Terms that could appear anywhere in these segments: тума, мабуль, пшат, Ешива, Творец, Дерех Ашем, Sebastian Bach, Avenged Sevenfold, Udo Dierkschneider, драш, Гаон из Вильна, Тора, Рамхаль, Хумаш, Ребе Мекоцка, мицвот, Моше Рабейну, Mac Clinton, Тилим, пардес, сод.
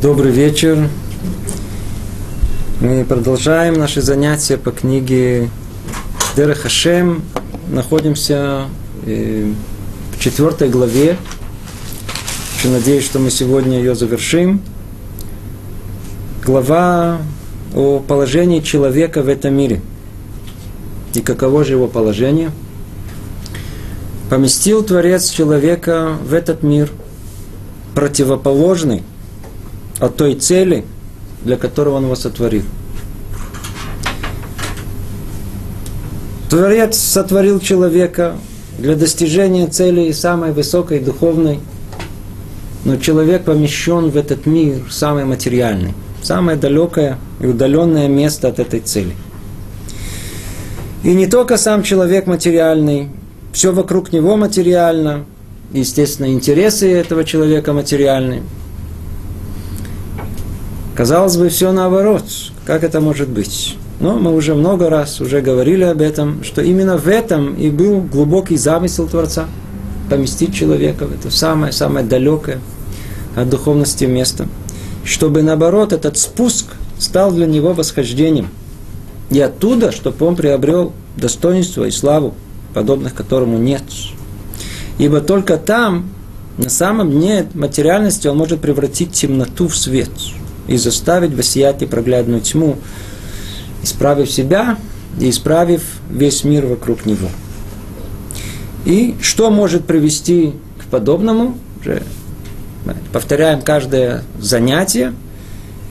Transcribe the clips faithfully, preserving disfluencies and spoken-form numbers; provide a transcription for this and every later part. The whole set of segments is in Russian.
Добрый вечер. Мы продолжаем наши занятия по книге Дерех Ашем. Находимся в четвертой главе. Очень надеюсь, что мы сегодня ее завершим. Глава о положении человека в этом мире. И каково же его положение? Поместил Творец человека в этот мир, противоположный от той цели, для которой он его сотворил. Творец сотворил человека для достижения цели самой высокой, духовной, но человек помещен в этот мир, самый материальный, самое далекое и удаленное место от этой цели. И не только сам человек материальный, все вокруг него материально, естественно, интересы этого человека материальны. Казалось бы, все наоборот. Как это может быть? Но мы уже много раз уже говорили об этом, что именно в этом и был глубокий замысел Творца поместить человека в это самое-самое далекое от духовности место, чтобы, наоборот, этот спуск стал для него восхождением. И оттуда, чтобы он приобрел достоинство и славу, подобных которому нет. Ибо только там, на самом дне материальности, он может превратить темноту в свет и заставить воссиять непроглядную тьму, исправив себя и исправив весь мир вокруг него. И что может привести к подобному? Уже повторяем каждое занятие.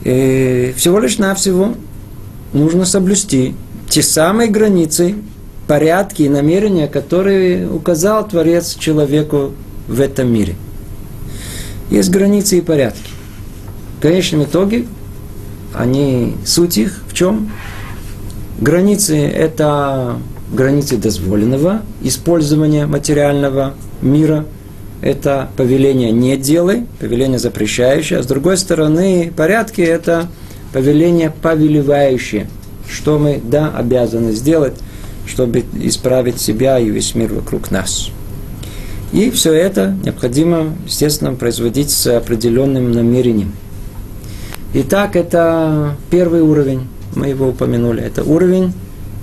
И всего лишь навсего нужно соблюсти те самые границы, порядки и намерения, которые указал Творец человеку в этом мире. Есть границы и порядки. В конечном итоге, они, суть их в чем? Границы – это границы дозволенного использования материального мира. Это повеление «не делай», повеление запрещающее. А с другой стороны, порядки – это повеление повелевающее, что мы, да, обязаны сделать, чтобы исправить себя и весь мир вокруг нас. И все это необходимо, естественно, производить с определенным намерением. Итак, это первый уровень, мы его упомянули, это уровень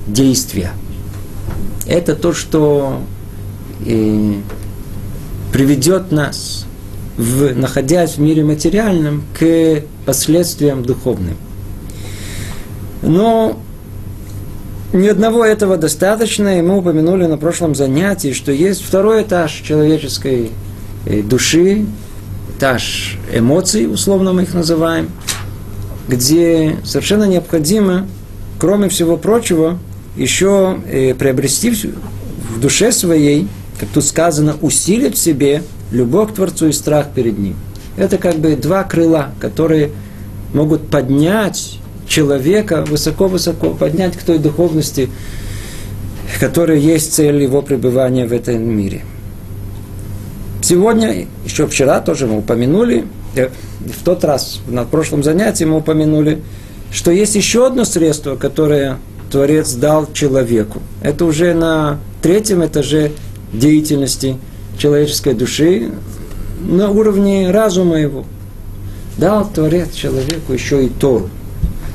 действия. Это то, что приведет нас, в, находясь в мире материальном, к последствиям духовным. Но ни одного этого достаточно, и мы упомянули на прошлом занятии, что есть второй этаж человеческой души, этаж эмоций, условно мы их называем, где совершенно необходимо, кроме всего прочего, еще приобрести в душе своей, как тут сказано, усилить в себе любовь к Творцу и страх перед Ним. Это как бы два крыла, которые могут поднять человека высоко-высоко, поднять к той духовности, которая есть цель его пребывания в этом мире. Сегодня, еще вчера тоже мы упомянули, в тот раз, на прошлом занятии мы упомянули, что есть еще одно средство, которое Творец дал человеку. Это уже на третьем этаже деятельности человеческой души, на уровне разума его. Дал Творец человеку еще и Тору.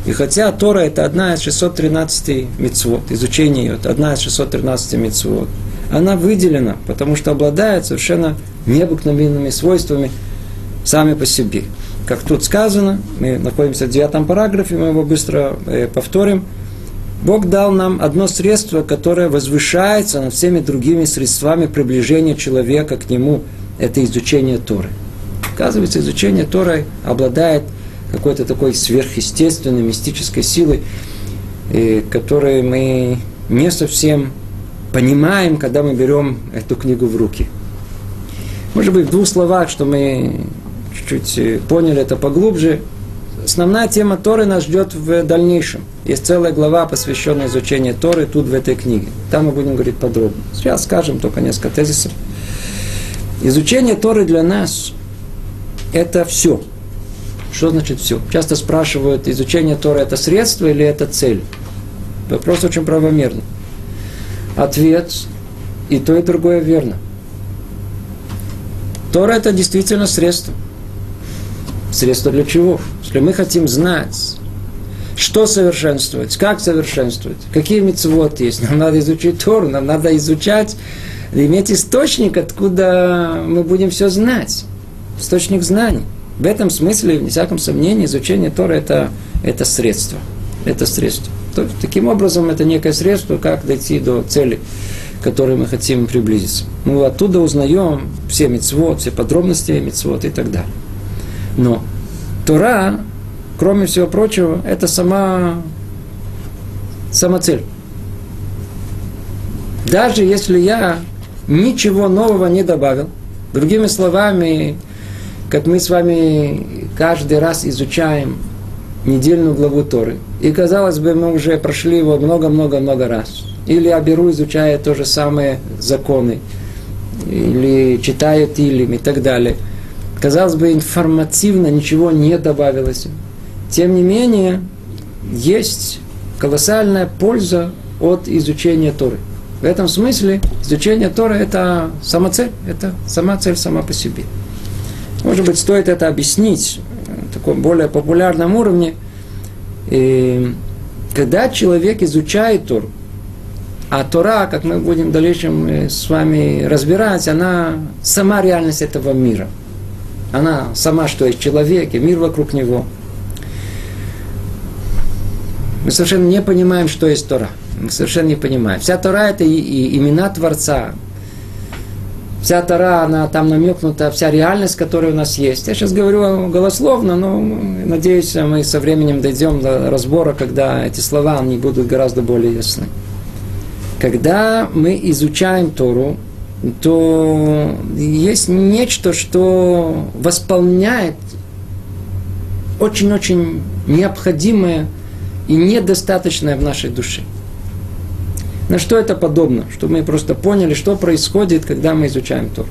И хотя Тора – это одна из шестьсот тринадцати мицвот, изучение ее – это одна из шестьсот тринадцати мицвот, она выделена, потому что обладает совершенно необыкновенными свойствами сами по себе. Как тут сказано, мы находимся в девятом параграфе, мы его быстро повторим. Бог дал нам одно средство, которое возвышается над всеми другими средствами приближения человека к Нему. Это изучение Торы. Оказывается, изучение Торы обладает какой-то такой сверхъестественной, мистической силой, которую мы не совсем понимаем, когда мы берем эту книгу в руки. Может быть, в двух словах, что мы чуть-чуть поняли это поглубже. Основная тема Торы нас ждет в дальнейшем. Есть целая глава, посвященная изучению Торы, тут, в этой книге. Там мы будем говорить подробно. Сейчас скажем только несколько тезисов. Изучение Торы для нас – это все. Что значит все? Часто спрашивают, изучение Торы – это средство или это цель? Вопрос очень правомерный. Ответ – и то, и другое верно. Тора – это действительно средство. Средство для чего? Если мы хотим знать, что совершенствовать, как совершенствовать, какие мицвот есть, нам надо изучить Тору, нам надо изучать, иметь источник, откуда мы будем все знать. Источник знаний. В этом смысле, в всяком сомнении, изучение Торы – это, это средство. Это средство. То, таким образом, это некое средство, как дойти до цели, к которой мы хотим приблизиться. Мы оттуда узнаем все мицвот, все подробности мицвот и так далее. Но Тора, кроме всего прочего, это сама, сама цель. Даже если я ничего нового не добавил, другими словами, как мы с вами каждый раз изучаем недельную главу Торы, и, казалось бы, мы уже прошли его много-много-много раз. Или я беру, изучая то же самое законы, или читаю Тилим и так далее. Казалось бы, информативно ничего не добавилось. Тем не менее, есть колоссальная польза от изучения Торы. В этом смысле изучение Торы – это сама цель, это сама цель сама по себе. Может быть, стоит это объяснить на таком более популярном уровне. И когда человек изучает Тору, а Тора, как мы будем в дальнейшем с вами разбирать, она сама реальность этого мира. Она сама, что есть человек, и мир вокруг него. Мы совершенно не понимаем, что есть Тора. Мы совершенно не понимаем. Вся Тора – это и, и имена Творца. Вся Тора, она там намекнута, вся реальность, которая у нас есть. Я сейчас говорю голословно, но надеюсь, мы со временем дойдем до разбора, когда эти слова они будут гораздо более ясны. Когда мы изучаем Тору, то есть нечто, что восполняет очень-очень необходимое и недостаточное в нашей душе. На что это подобно? Чтобы мы просто поняли, что происходит, когда мы изучаем Тору.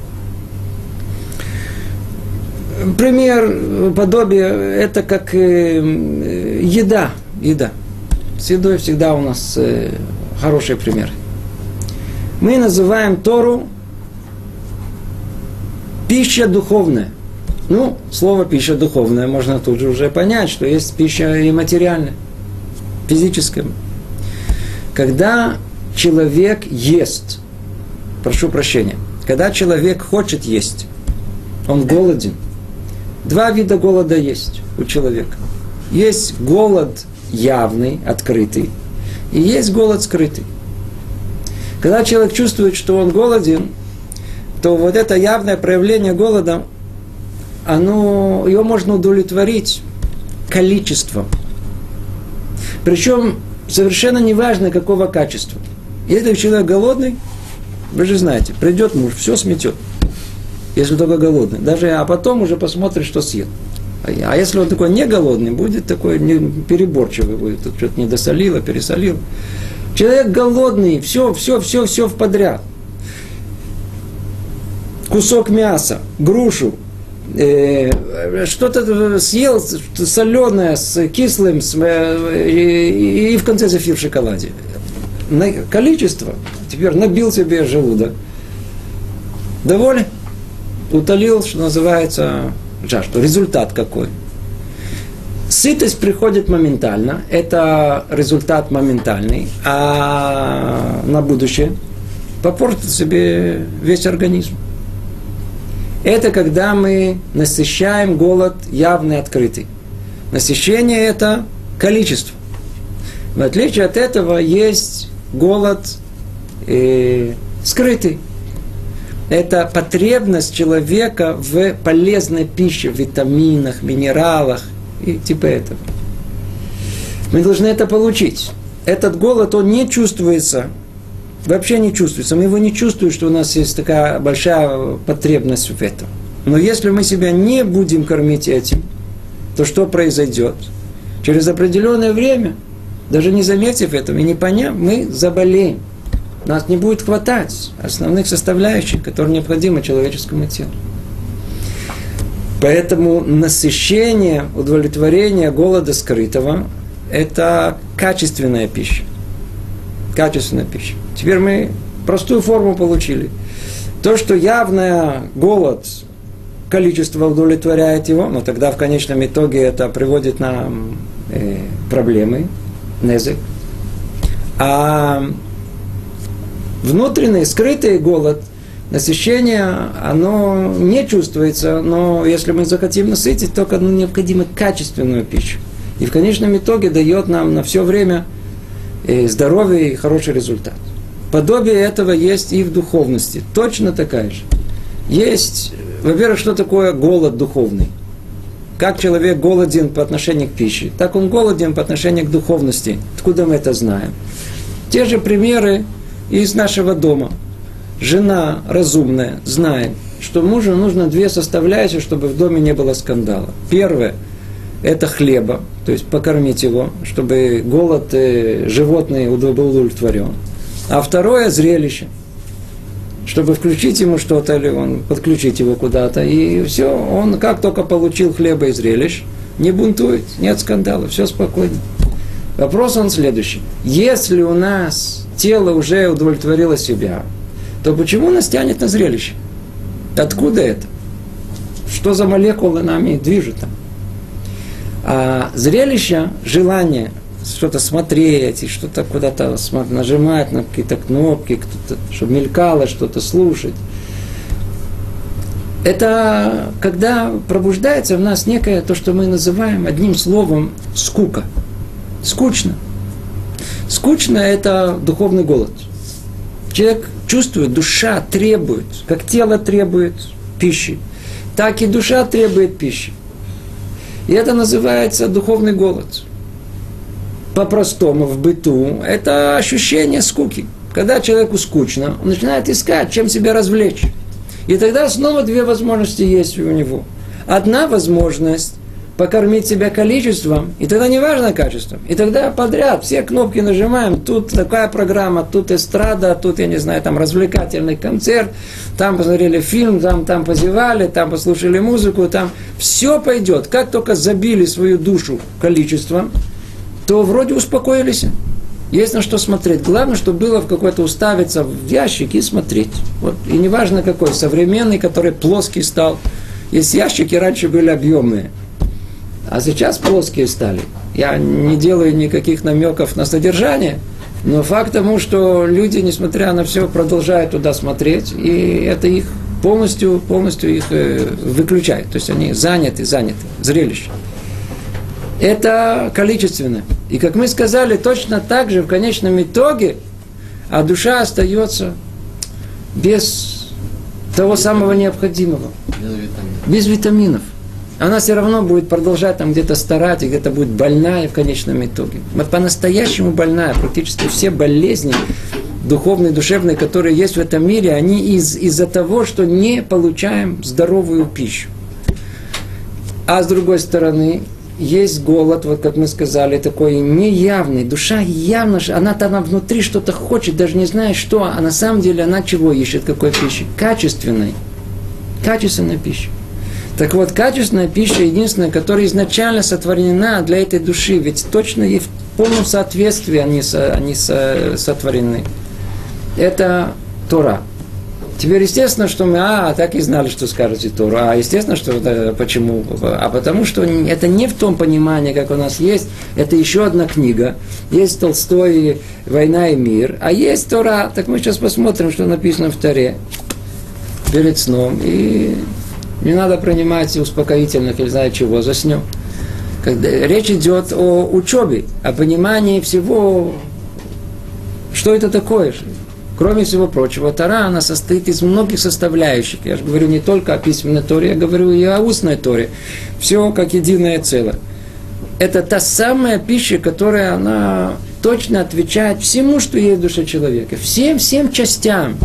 Пример, подобие, это как еда. Еда. С едой всегда у нас хороший пример. Мы называем Тору пища духовная. Ну, слово пища духовная можно тут же уже понять, что есть пища и материальная, физическая. Когда человек ест, прошу прощения, когда человек хочет есть, он голоден. Два вида голода есть у человека. Есть голод явный, открытый, и есть голод скрытый. Когда человек чувствует, что он голоден, то вот это явное проявление голода, оно, его можно удовлетворить количеством. Причем совершенно неважно, какого качества. Если человек голодный, вы же знаете, придет муж, все сметет. Если только голодный. Даже, а потом уже посмотрит, что съел. А если он такой не голодный, будет такой переборчивый, будет, что-то недосолило, пересолило. Человек голодный, все, все, все, все вподряд. Кусок мяса, грушу, э, что-то съел соленое с кислым, с, э, и, и в конце зефир в шоколаде. На, количество. Теперь набил себе желудок. Доволен? Утолил, что называется, жажду. Результат какой? Сытость приходит моментально, это результат моментальный, а на будущее попортит себе весь организм. Это когда мы насыщаем голод явный, открытый. Насыщение – это количество. В отличие от этого есть голод э, скрытый. Это потребность человека в полезной пище, в витаминах, минералах. И типа этого. Мы должны это получить. Этот голод, он не чувствуется, вообще не чувствуется. Мы его не чувствуем, что у нас есть такая большая потребность в этом. Но если мы себя не будем кормить этим, то что произойдет? Через определенное время, даже не заметив этого и не поняв, мы заболеем. Нас не будет хватать основных составляющих, которые необходимы человеческому телу. Поэтому насыщение, удовлетворение голода скрытого – это качественная пища. Качественная пища. Теперь мы простую форму получили. То, что явный голод количество удовлетворяет его, но тогда в конечном итоге это приводит нам э, проблемы, незык. А внутренний, скрытый голод, насыщение, оно не чувствуется, но если мы захотим насытить, только ну, необходимо качественную пищу. И в конечном итоге дает нам на все время здоровье и хороший результат. Подобие этого есть и в духовности. Точно такая же. Есть, во-первых, что такое голод духовный. Как человек голоден по отношению к пище, так он голоден по отношению к духовности. Откуда мы это знаем? Те же примеры из нашего дома. Жена разумная знает, что мужу нужно две составляющие, чтобы в доме не было скандала. Первое – это хлеба, то есть покормить его, чтобы голод животный был удовлетворен. А второе – зрелище, чтобы включить ему что-то, или он подключить его куда-то. И все, он как только получил хлеба и зрелищ, не бунтует, нет скандала, все спокойно. Вопрос он следующий. Если у нас тело уже удовлетворило себя, то почему нас тянет на зрелище? Откуда это? Что за молекулы нами движут? А зрелище, желание что-то смотреть, и что-то куда-то нажимать на какие-то кнопки, чтобы мелькало, что-то слушать. Это когда пробуждается в нас некое, то, что мы называем одним словом, скука. Скучно. Скучно – это духовный голод. Человек чувствует, душа требует, как тело требует пищи, так и душа требует пищи. И это называется духовный голод. По-простому, в быту, это ощущение скуки. Когда человеку скучно, он начинает искать, чем себя развлечь. И тогда снова две возможности есть у него. Одна возможность – покормить себя количеством, и тогда не важно качеством. И тогда подряд все кнопки нажимаем, тут такая программа, тут эстрада, тут, я не знаю, там развлекательный концерт, там посмотрели фильм, там, там позевали, там послушали музыку, там все пойдет. Как только забили свою душу количеством, то вроде успокоились. Есть на что смотреть. Главное, чтобы было в какой-то уставиться в ящик и смотреть. Вот. И неважно какой, современный, который плоский стал. Есть ящики, раньше были объемные, а сейчас плоские стали. Я не делаю никаких намеков на содержание, но факт тому, что люди, несмотря на все, продолжают туда смотреть, и это их полностью, полностью их выключает. То есть они заняты, заняты зрелищем. Это количественно. И как мы сказали, точно так же в конечном итоге, а душа остается без того самого необходимого. Без витаминов. Она все равно будет продолжать там где-то старать, и где-то будет больная в конечном итоге. Вот по-настоящему больная. Практически все болезни духовные, душевные, которые есть в этом мире, они из- из-за того, что не получаем здоровую пищу. А с другой стороны, есть голод, вот как мы сказали, такой неявный. Душа явно, она там внутри что-то хочет, даже не знает что, а на самом деле она чего ищет, какой пищи? Качественной. Качественной пищи. Так вот, качественная пища единственная, которая изначально сотворена для этой души, ведь точно и в полном соответствии они, они сотворены. Это Тора. Теперь естественно, что мы, а, так и знали, что скажете Тора, а естественно, что, да, почему, а потому что это не в том понимании, как у нас есть, это еще одна книга, есть Толстой «Война и мир», а есть Тора, так мы сейчас посмотрим, что написано в Торе перед сном, и не надо принимать успокоительных или знаю чего, заснем. Когда речь идет о учебе, о понимании всего, что это такое. Кроме всего прочего, Тора, она состоит из многих составляющих. Я же говорю не только о письменной Торе, я говорю и о устной Торе. Все как единое целое. Это та самая пища, которая она точно отвечает всему, что есть в душе человека. Всем, всем частям.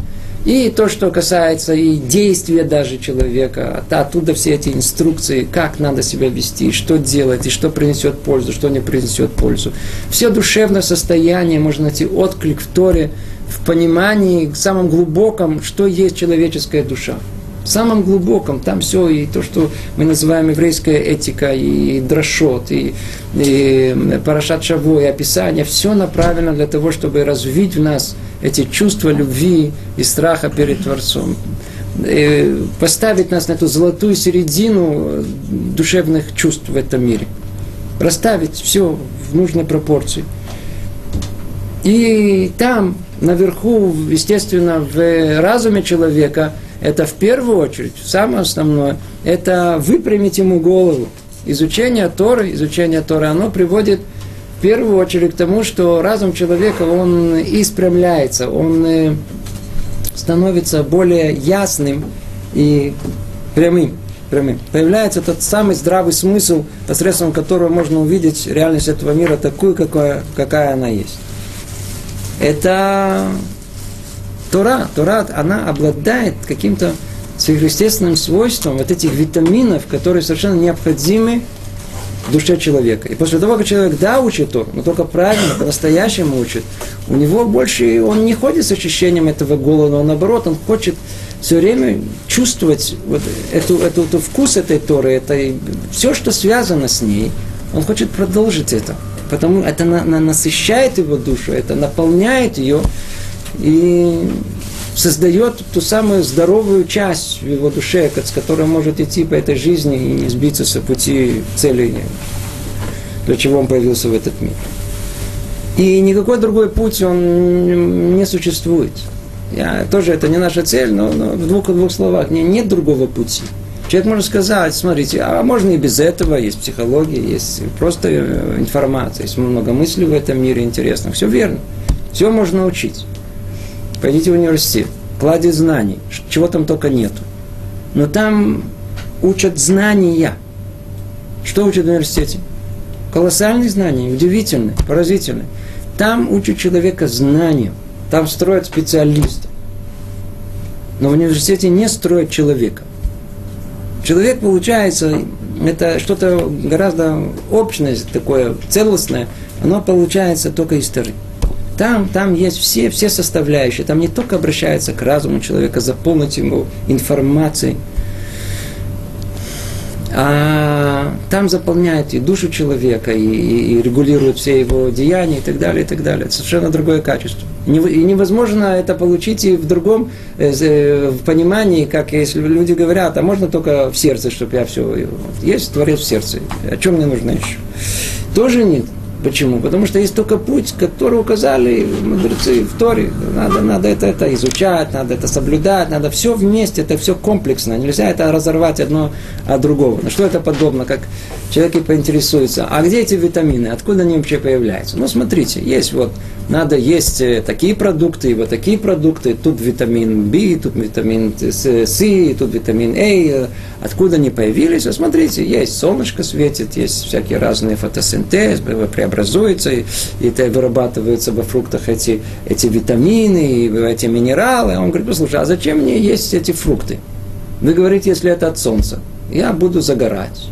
И то, что касается и действия даже человека. Оттуда все эти инструкции, как надо себя вести, что делать, и что принесет пользу, что не принесет пользу. Все душевное состояние, можно найти отклик в Торе, в понимании, в самом глубоком, что есть человеческая душа. В самом глубоком, там все, и то, что мы называем еврейская этика, и дрошот, и, и парашат Шаво, и описание, все направлено для того, чтобы развить в нас эти чувства любви и страха перед Творцом. поставить нас на эту золотую середину душевных чувств в этом мире. Расставить все в нужной пропорции. И там, наверху, естественно, в разуме человека, это в первую очередь, самое основное, это выпрямить ему голову. Изучение Торы, изучение Торы, оно приводит в первую очередь к тому, что разум человека, он испрямляется, он становится более ясным и прямым. прямым. Появляется тот самый здравый смысл, посредством которого можно увидеть реальность этого мира такую, какая, какая она есть. Это Тора. Тора, она обладает каким-то сверхъестественным свойством вот этих витаминов, которые совершенно необходимы в душе человека. И после того, как человек, да, учит Тору, но только правильно, по-настоящему учит, у него больше, он не ходит с ощущением этого голода, он наоборот, он хочет все время чувствовать вот эту, эту, эту вкус этой Торы, это, все, что связано с ней, он хочет продолжить это. Потому что это на, на, насыщает его душу, это наполняет ее и создает ту самую здоровую часть в его душе, с которой может идти по этой жизни и не сбиться со пути цели, для чего он появился в этот мир. И никакой другой путь он не существует. Я, тоже это не наша цель, но, но в двух, двух словах. Нет, нет другого пути. Человек может сказать, смотрите, а можно и без этого, есть психология, есть просто информация, есть много мыслей в этом мире интересных. Все верно, все можно учить. Пойдите в университет, кладезь знаний, чего там только нету. Но там учат знания. Что учат в университете? Колоссальные знания, удивительные, поразительные. Там учат человека знаниям, там строят специалистов. Но в университете не строят человека. Человек, получается, это что-то гораздо общее, такое целостное, оно получается только из Торы. Там, там есть все, все составляющие, там не только обращается к разуму человека, заполнить его информацией, а там заполняет и душу человека, и, и регулирует все его деяния и так далее, и так далее. Это совершенно другое качество. И невозможно это получить и в другом в понимании, как если люди говорят, а можно только в сердце, чтобы я все... Есть Творец в сердце, о чем мне нужно еще? Тоже нет. Почему? Потому что есть только путь, который указали мудрецы в Торе. Надо, надо это, это изучать, надо это соблюдать, надо все вместе, это все комплексно. Нельзя это разорвать одно от другого. На что это подобно, как человек и поинтересуется, а где эти витамины, откуда они вообще появляются? Ну, смотрите, есть вот, надо есть такие продукты, и вот такие продукты, тут витамин В, тут витамин С, тут витамин А, откуда они появились? Вот смотрите, есть солнышко светит, есть всякие разные фотосинтез, преобразования, образуется, и, и это вырабатываются во фруктах эти, эти витамины, и эти минералы. Он говорит, послушай, а зачем мне есть эти фрукты? Вы говорите, если это от солнца, я буду загорать.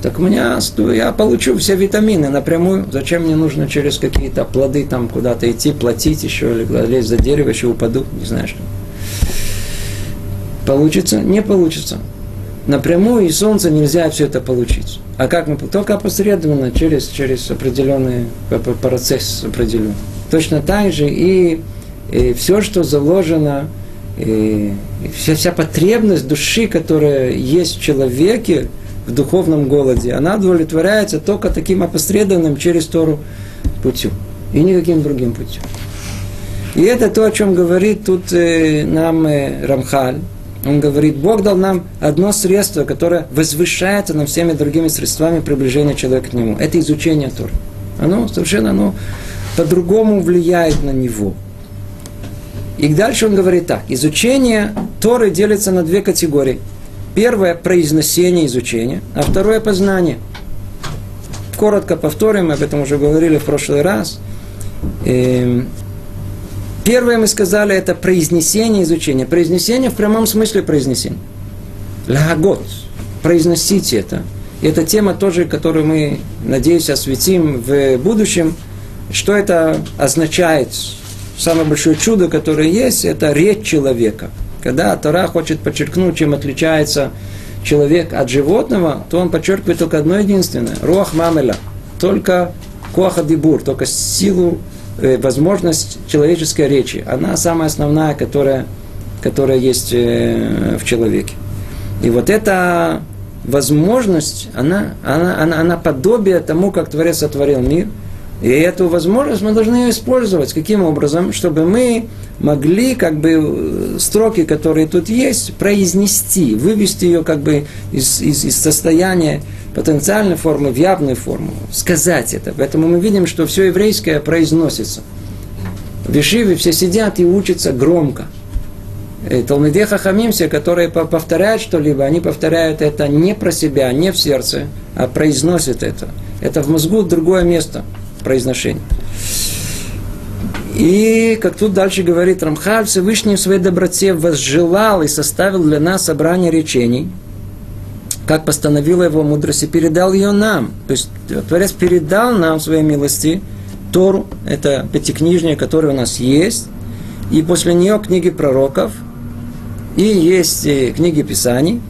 Так у меня, я получу все витамины напрямую. Зачем мне нужно через какие-то плоды там куда-то идти, платить еще, или лезть за дерево, еще упаду, не знаю что. Получится? Не получится. Напрямую из солнца нельзя все это получить. А как мы? Только опосредованно, через, через определенный процесс определенный. Точно так же и, и все, что заложено, и, и вся, вся потребность души, которая есть в человеке в духовном голоде, она удовлетворяется только таким опосредованным через Тору путем. И никаким другим путем. И это то, о чем говорит тут нам Рамхаль. Он говорит, Бог дал нам одно средство, которое возвышается над всеми другими средствами приближения человека к Нему. Это изучение Торы. Оно совершенно оно по-другому влияет на него. И дальше он говорит так. Изучение Торы делится на две категории. Первое – произносение изучения, а второе – познание. Коротко повторим, об этом уже говорили в прошлый раз. Первое, мы сказали, это произнесение изучения. Произнесение в прямом смысле произнесение. Лагот. Произносите это. И это тема тоже, которую мы, надеюсь, осветим в будущем. Что это означает? Самое большое чудо, которое есть, это речь человека. Когда Тора хочет подчеркнуть, чем отличается человек от животного, то он подчеркивает только одно единственное. Руах мамела. Только коахадибур. Только силу, возможность человеческой речи. Она самая основная, которая которая есть в человеке. И вот эта возможность, она, она, она, она подобие тому, как Творец сотворил мир. И эту возможность мы должны использовать. Каким образом? Чтобы мы могли как бы строки, которые тут есть, произнести, вывести ее как бы из, из, из состояния потенциальной формы в явную форму, сказать это. Поэтому мы видим, что все еврейское произносится. В Ешиве все сидят и учатся громко. Талмидей хахамим, все, которые повторяют что-либо, они повторяют это не про себя, не в сердце, а произносят это. Это в мозгу другое место произношения. И, как тут дальше говорит Рамхаль, Всевышний в своей доброте возжелал и составил для нас собрание речений, как постановила его мудрость, и передал ее нам. То есть Творец передал нам в своей милости Тору, это пятикнижие, которое у нас есть, и после нее книги пророков, и есть книги Писаний.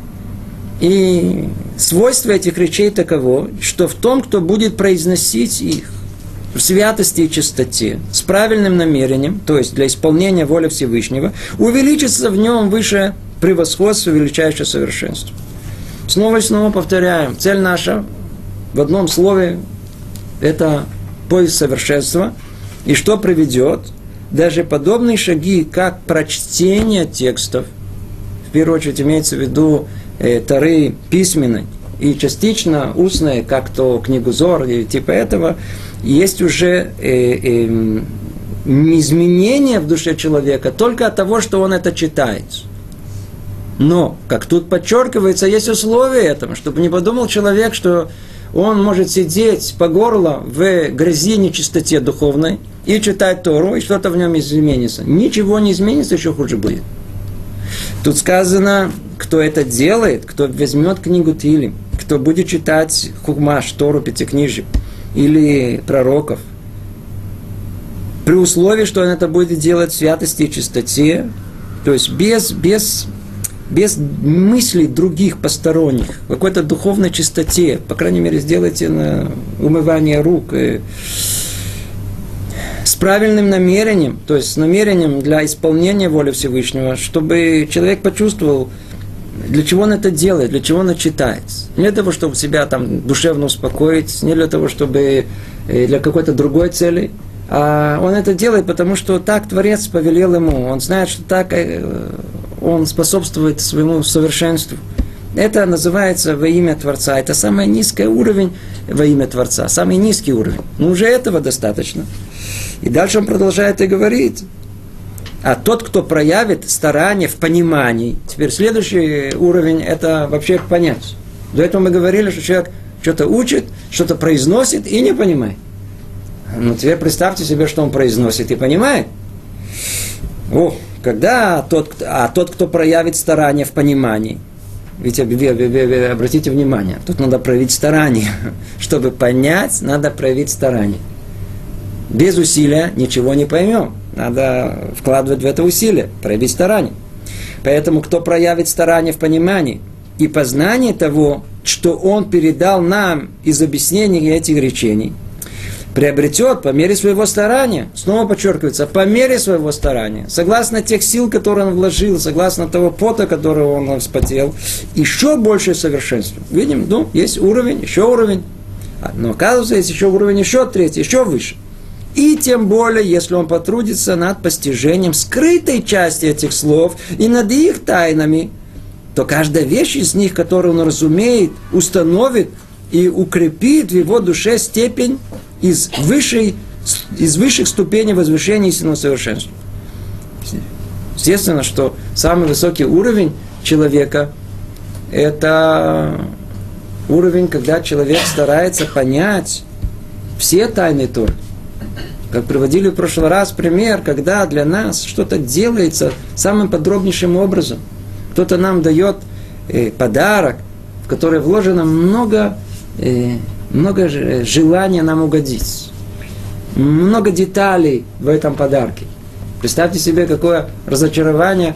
И свойство этих речей таково, что в том, кто будет произносить их в святости и чистоте, с правильным намерением, то есть для исполнения воли Всевышнего, увеличится в нем высшее превосходство, величайшее совершенство. Снова и снова повторяем, цель наша в одном слове – это поиск совершенства, и что приведет даже подобные шаги, как прочтение текстов, в первую очередь имеется в виду э, Торы письменной, и частично устной, как то книгу Зор и типа этого, есть уже э, э, изменения в душе человека только от того, что он это читает. Но, как тут подчеркивается, есть условия этому, чтобы не подумал человек, что он может сидеть по горло в грязи нечистоте духовной и читать Тору, и что-то в нем изменится. Ничего не изменится, еще хуже будет. Тут сказано, кто это делает, кто возьмет книгу Тилим, кто будет читать Хумаш, Тору, Пятикнижие или пророков, при условии, что он это будет делать в святости и чистоте, то есть без... без без мыслей других посторонних, в какой-то духовной чистоте, по крайней мере, сделайте на умывание рук, с правильным намерением, то есть с намерением для исполнения воли Всевышнего, чтобы человек почувствовал, для чего он это делает, для чего он читает. Не для того, чтобы себя там душевно успокоить, не для того, чтобы для какой-то другой цели, а он это делает, потому что так Творец повелел ему, он знает, что так... он способствует своему совершенству. Это называется во имя Творца. Это самый низкий уровень во имя Творца. Самый низкий уровень. Но уже этого достаточно. И дальше он продолжает и говорит. А тот, кто проявит старание в понимании. Теперь следующий уровень – это вообще понять. До этого мы говорили, что человек что-то учит, что-то произносит и не понимает. Но теперь представьте себе, что он произносит и понимает. О! Когда тот, а тот, кто проявит старание в понимании, ведь обратите внимание, тут надо проявить старание, чтобы понять, надо проявить старание. Без усилия ничего не поймем, надо вкладывать в это усилие, проявить старание. Поэтому кто проявит старание в понимании и познании того, что он передал нам из объяснений этих речений, приобретет по мере своего старания, снова подчеркивается, по мере своего старания, согласно тех сил, которые он вложил, согласно того пота, который он вспотел, еще большее совершенство. Видим, ну, есть уровень, еще уровень, но оказывается, есть еще уровень, еще третий, еще выше. И тем более, если он потрудится над постижением скрытой части этих слов и над их тайнами, то каждая вещь из них, которую он разумеет, установит и укрепит в его душе степень из высшей, из высших ступеней возвышения истинного совершенства. Естественно, что самый высокий уровень человека – это уровень, когда человек старается понять все тайны Торы. Как приводили в прошлый раз пример, когда для нас что-то делается самым подробнейшим образом. Кто-то нам дает подарок, в который вложено много... много желания нам угодить. Много деталей в этом подарке. Представьте себе, какое разочарование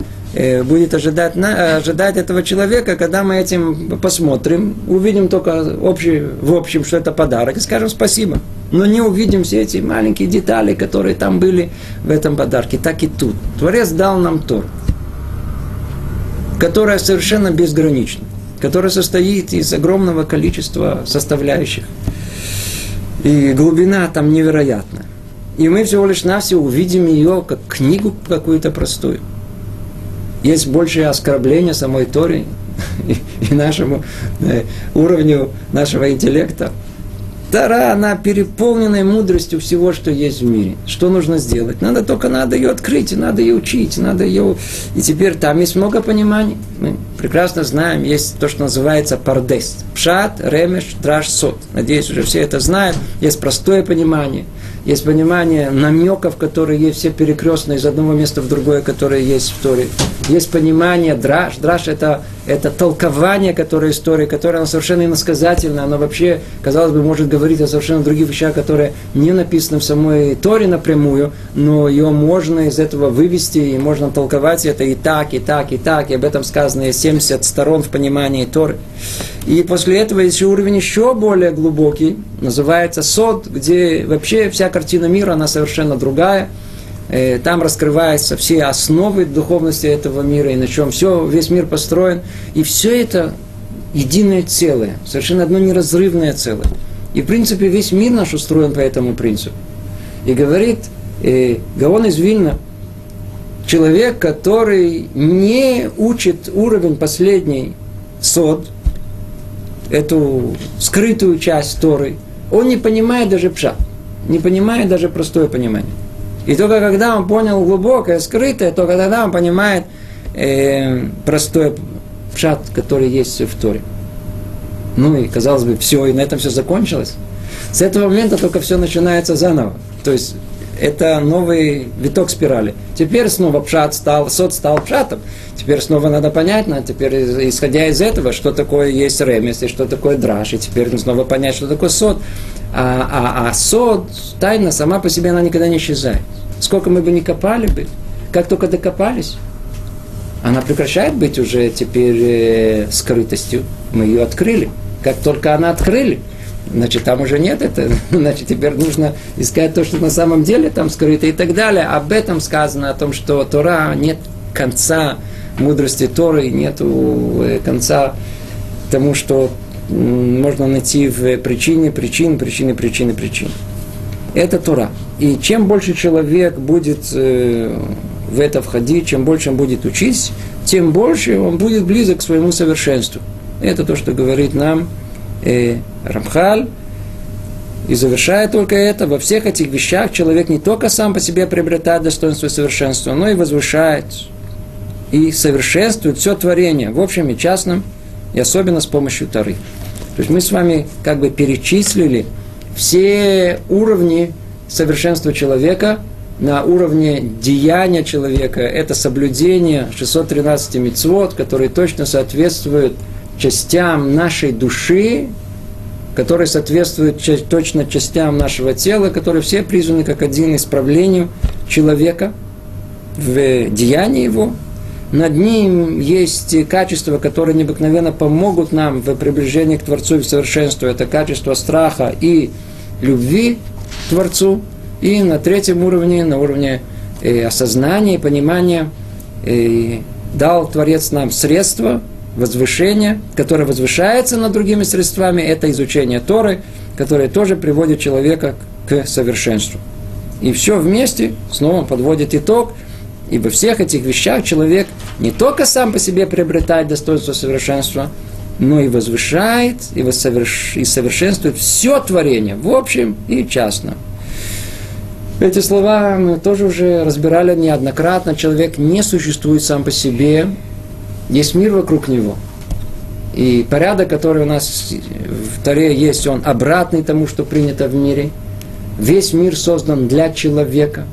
будет ожидать, ожидать этого человека, когда мы этим посмотрим, увидим только общий, в общем, что это подарок, и скажем спасибо. Но не увидим все эти маленькие детали, которые там были в этом подарке. Так и тут. Творец дал нам Тору. которая совершенно безгранична, которая состоит из огромного количества составляющих. И глубина там невероятная. И мы всего лишь навсего увидим ее как книгу какую-то простую. Есть большее оскорбление самой Торе и, и нашему э, уровню нашего интеллекта. Тора, она переполнена мудростью всего, что есть в мире. Что нужно сделать? Надо только надо ее открыть, и надо ее учить, надо ее... И теперь там есть много пониманий. Мы прекрасно знаем, есть то, что называется пардес. Пшат, ремеш, драш, сот. Надеюсь, уже все это знают. Есть простое понимание. Есть понимание намеков, которые есть все перекрестные из одного места в другое, которые есть в Торе. Есть понимание драш. Драш – это, это толкование, которое из Торы, которое оно совершенно иносказательно. Оно вообще, казалось бы, может говорить о совершенно других вещах, которые не написаны в самой Торе напрямую, но ее можно из этого вывести, и можно толковать это и так, и так, и так. И об этом сказано семьдесят сторон в понимании Торы. И после этого есть уровень еще более глубокий, называется сод, где вообще вся картина мира, она совершенно другая. Там раскрываются все основы духовности этого мира, и на чем все, весь мир построен. И все это единое целое, совершенно одно неразрывное целое. И, в принципе, весь мир наш устроен по этому принципу. И говорит Гаон из Вильна, человек, который не учит уровень последний сод, эту скрытую часть Торы, он не понимает даже пшат, не понимает даже простое понимание. И только когда он понял глубокое, скрытое, только тогда он понимает э, простой пшат, который есть в Торе. Ну и, казалось бы, все, и на этом все закончилось. С этого момента только все начинается заново. То есть это новый виток спирали. Теперь снова пшат стал, сот стал пшатом. Теперь снова надо понять, надо теперь, исходя из этого, что такое есть ремес, и что такое драш. И теперь снова понять, что такое сот. А, а, а сот, тайна сама по себе, она никогда не исчезает. Сколько мы бы ни копали бы, как только докопались, она прекращает быть уже теперь э, скрытостью. Мы ее открыли. Как только она открыли, значит, там уже нет этого, значит, теперь нужно искать то, что на самом деле там скрыто и так далее. Об этом сказано, о том, что Тора, нет конца мудрости Торы, нет конца тому, что можно найти в причине, причин, причины, причины, причин. Это Тора. И чем больше человек будет в это входить, чем больше он будет учить, тем больше он будет близок к своему совершенству. Это то, что говорит нам И Рамхаль, и завершая только это, во всех этих вещах человек не только сам по себе приобретает достоинство и совершенство, но и возвышает и совершенствует все творение, в общем и частном, и особенно с помощью Торы. То есть мы с вами как бы перечислили все уровни совершенства человека. На уровне деяния человека это соблюдение шестьсот тринадцать мицвот, которые точно соответствуют частям нашей души, которые соответствуют точно частям нашего тела, которые все призваны как один исправлению человека в деянии его. Над ним есть качества, которые необыкновенно помогут нам в приближении к Творцу и в совершенству. Это качество страха и любви к Творцу. И на третьем уровне, на уровне осознания и понимания, дал Творец нам средства, возвышение, которое возвышается над другими средствами, это изучение Торы, которое тоже приводит человека к совершенству. И все вместе снова подводит итог. И во всех этих вещах человек не только сам по себе приобретает достоинство совершенства, но и возвышает, и, воссоверш... и совершенствует все творение, в общем и частном. Эти слова мы тоже уже разбирали неоднократно. Человек не существует сам по себе. Есть мир вокруг него. И порядок, который у нас в Торе есть, он обратный тому, что принято в мире. Весь мир создан для человека.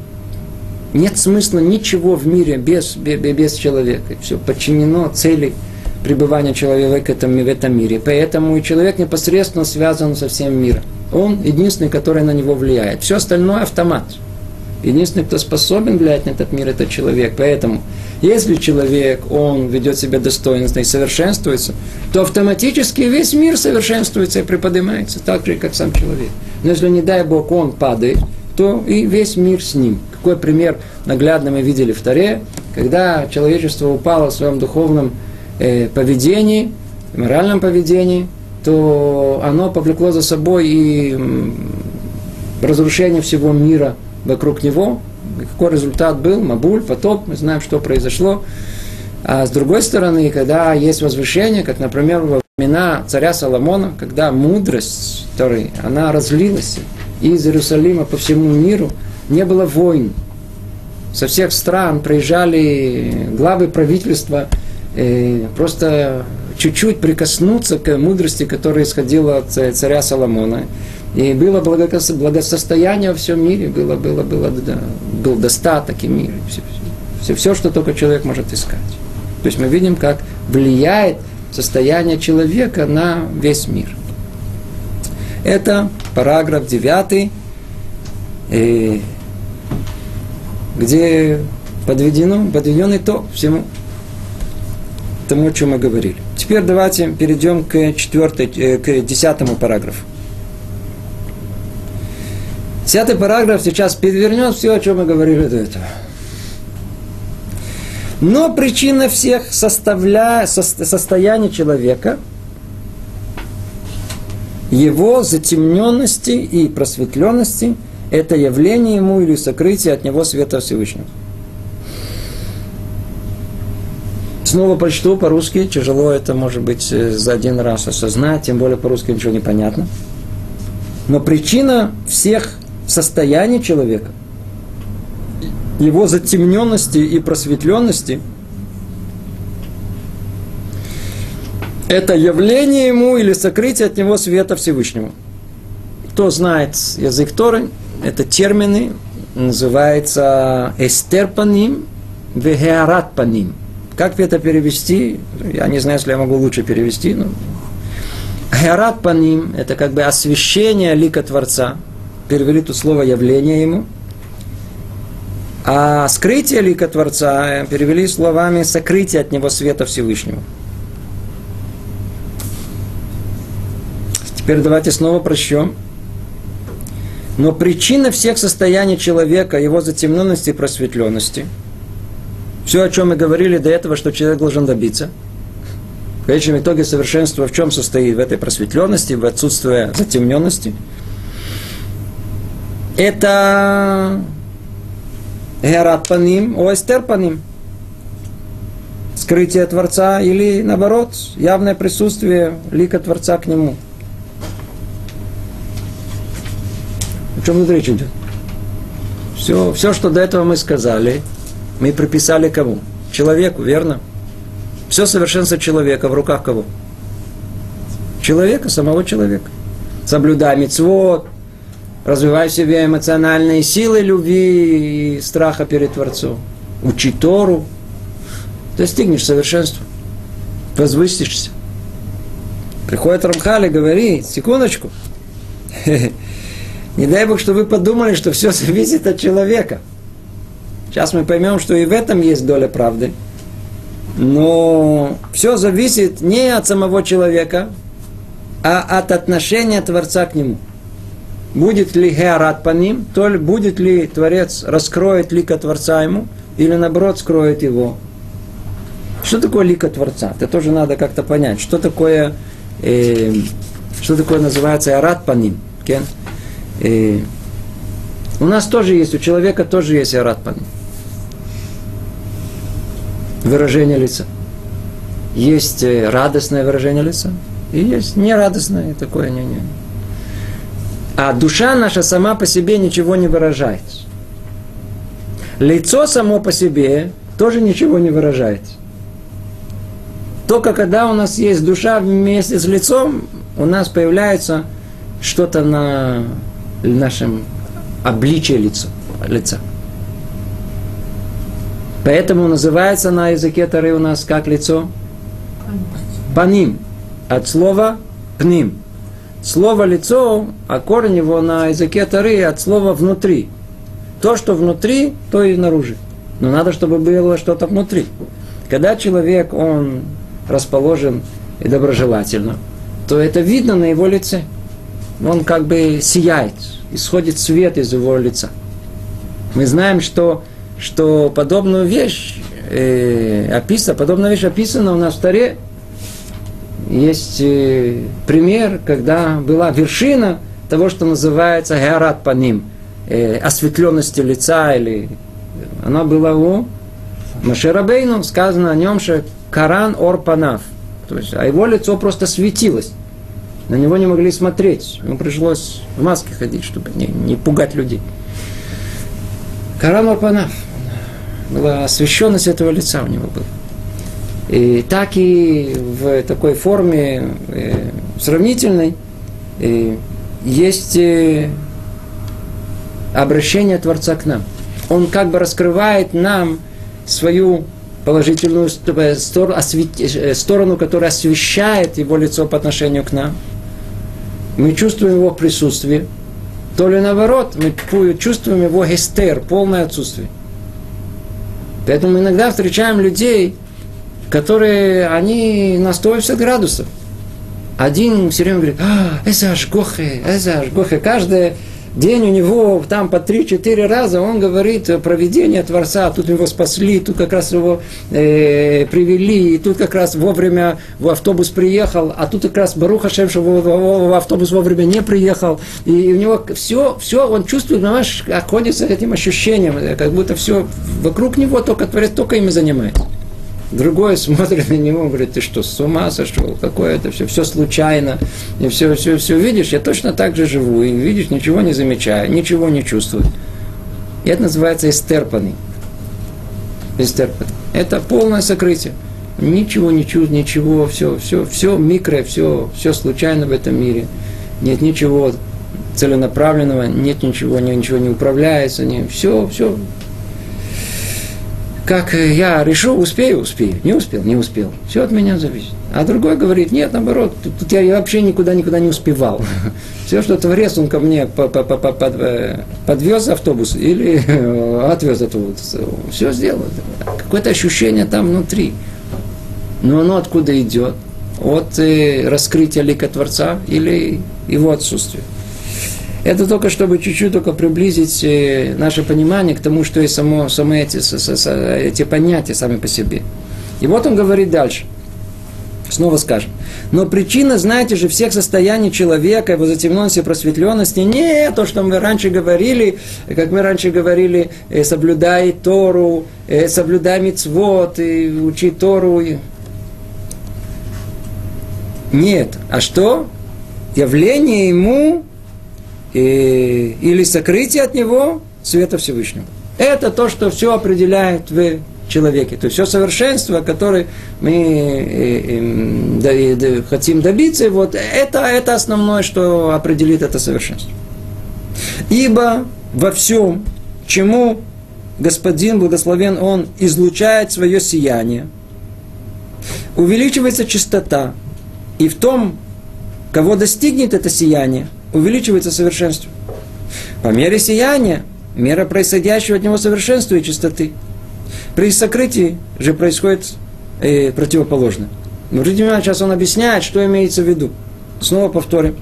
Нет смысла ничего в мире без, без, без человека. Все подчинено цели пребывания человека в этом мире. Поэтому и человек непосредственно связан со всем миром. Он единственный, который на него влияет. Все остальное – автомат. Единственный, кто способен влиять на этот мир, это человек. Поэтому, если человек, он ведет себя достойно и совершенствуется, то автоматически весь мир совершенствуется и приподнимается, так же, как сам человек. Но если, не дай Бог, он падает, то и весь мир с ним. Какой пример наглядно мы видели в Торе, когда человечество упало в своем духовном э, поведении, моральном поведении, то оно повлекло за собой и разрушение всего мира вокруг него. Какой результат был? Мабуль, потоп, мы знаем, что произошло. А с другой стороны, когда есть возвышение, как, например, во времена царя Соломона, когда мудрость, которая, она разлилась из Иерусалима по всему миру, не было войн. Со всех стран приезжали главы правительства, просто чуть-чуть прикоснуться к мудрости, которая исходила от царя Соломона. И было благосостояние во всем мире, было, было, было, да, был достаток и мир. Все, все, все, что только человек может искать. То есть мы видим, как влияет состояние человека на весь мир. Это параграф девятый, где подведено, подведен итог всему тому, о чем мы говорили. Теперь давайте перейдем к, четвертой, к десятому параграфу. Десятый параграф сейчас перевернет все, о чем мы говорили до этого. Но причина всех составля... со... состояний человека, его затемненности и просветленности, это явление ему или сокрытие от него света Всевышнего. Снова прочту по-русски, тяжело это, может быть, за один раз осознать, тем более по-русски ничего не понятно. Но причина всех состояние человека, его затемненности и просветленности, это явление ему или сокрытие от него света Всевышнего. Кто знает язык Торы, это термины, называется эстерпаним, вегеаратпаним. Как это перевести? Я не знаю, если я могу лучше перевести, но геаратпаним, это как бы освещение лика Творца. Перевели тут слово «явление» ему. А «скрытие лика Творца» перевели словами «сокрытие от него света Всевышнего». Теперь давайте снова прочтем. Но причина всех состояний человека, его затемненности и просветленности, все, о чем мы говорили до этого, что человек должен добиться, в конечном итоге совершенство в чем состоит? В этой просветленности, в отсутствии затемненности. Это герат паним, оэстер паним. Скрытие Творца или, наоборот, явное присутствие лика Творца к нему. О чем тут речь идет? Все, все, что до этого мы сказали, мы приписали кому? Человеку, верно? Все совершенство человека в руках кого? Человека, самого человека. Соблюдай мицвот, развивай в себе эмоциональные силы любви и страха перед Творцом. Учи Тору. Достигнешь совершенства. Возвысишься. Приходит Рамхаль и говорит, секундочку. Не дай Бог, что вы подумали, что все зависит от человека. Сейчас мы поймем, что и в этом есть доля правды. Но все зависит не от самого человека, а от отношения Творца к нему. Будет ли геарат по ним, то ли будет ли Творец, раскроет лика Творца ему, или наоборот скроет его. Что такое лика Творца? Это тоже надо как-то понять. Что такое, э, что такое называется арат по ним? Э, у нас тоже есть, у человека тоже есть арат по ним. Выражение лица. Есть радостное выражение лица, и есть нерадостное такое, не-не. А душа наша сама по себе ничего не выражает. Лицо само по себе тоже ничего не выражает. Только когда у нас есть душа вместе с лицом, у нас появляется что-то на нашем обличии лица. лица. Поэтому называется на языке Торы у нас как лицо? Паним. От слова пним. Слово «лицо», а корень его на языке Торы от слова «внутри». То, что внутри, то и наружи. Но надо, чтобы было что-то внутри. Когда человек, он расположен и доброжелательно, то это видно на его лице. Он как бы сияет, исходит свет из его лица. Мы знаем, что, что подобную вещь э, описана, подобная вещь описана у нас в Торе. Есть э, пример, когда была вершина того, что называется геарат паним, э, осветленности лица, или она была у Моше Рабейну, сказано о нем, что Коран ор панав, то есть, а его лицо просто светилось, на него не могли смотреть, ему пришлось в маске ходить, чтобы не, не пугать людей. Коран ор панав, была освещенность этого лица у него была. И так и в такой форме э, сравнительной э, есть э, обращение Творца к нам. Он как бы раскрывает нам свою положительную стор- осве- сторону, которая освещает его лицо по отношению к нам. Мы чувствуем его присутствие. То ли наоборот, мы чувствуем его гестер, полное отсутствие. Поэтому иногда встречаем людей, которые, они на сто пятьдесят градусов. Один все время говорит: а, это аж гохе, это аж гохе. Каждый день у него там по три-четыре раза он говорит про видение Творца. Тут его спасли, тут как раз его э, привели, и тут как раз вовремя в автобус приехал, а тут как раз Барух Ашем, что в автобус вовремя не приехал. И у него все, все он чувствует, понимаешь, охотится этим ощущением, как будто все вокруг него, только Творец только ими занимается. Другой смотрит на него и говорит: ты что, с ума сошел? Какое это все? Все случайно. И все, все, все видишь, я точно так же живу. И видишь, ничего не замечаю, ничего не чувствую. И это называется истерпанный. Истерпанный. Это полное сокрытие. Ничего не чувствую, ничего, все, все, все микро, все, все случайно в этом мире. Нет ничего целенаправленного, нет ничего, ничего не управляется. Нет. Все, все. Как я решу, успею, успею, не успел, не успел. Все от меня зависит. А другой говорит: нет, наоборот, тут, тут я вообще никуда-никуда не успевал. Все, что Творец, он ко мне подвез автобус или отвез автобус, все сделал. Какое-то ощущение там внутри. Но оно откуда идет? От раскрытия лика Творца или его отсутствия? Это только чтобы чуть-чуть только приблизить наше понимание к тому, что и само, само эти, эти понятия сами по себе. И вот он говорит дальше. Снова скажем. Но причина, знаете же, всех состояний человека, его затемненности и просветленности, не то, что мы раньше говорили, как мы раньше говорили, соблюдай Тору, соблюдай мицвот, и учи Тору. Нет. А что? Явление ему... И, или сокрытие от него света Всевышнего. Это то, что все определяет в человеке. То есть все совершенство, которое мы э, э, да, да, хотим добиться, вот это, это основное, что определит это совершенство. Ибо во всем, чему Господин, благословен Он, излучает свое сияние, увеличивается чистота, и в том, кого достигнет это сияние, увеличивается совершенство. По мере сияния, мера происходящего от него совершенства и чистоты. При сокрытии же происходит э, противоположное. Но сейчас он объясняет, что имеется в виду. Снова повторим.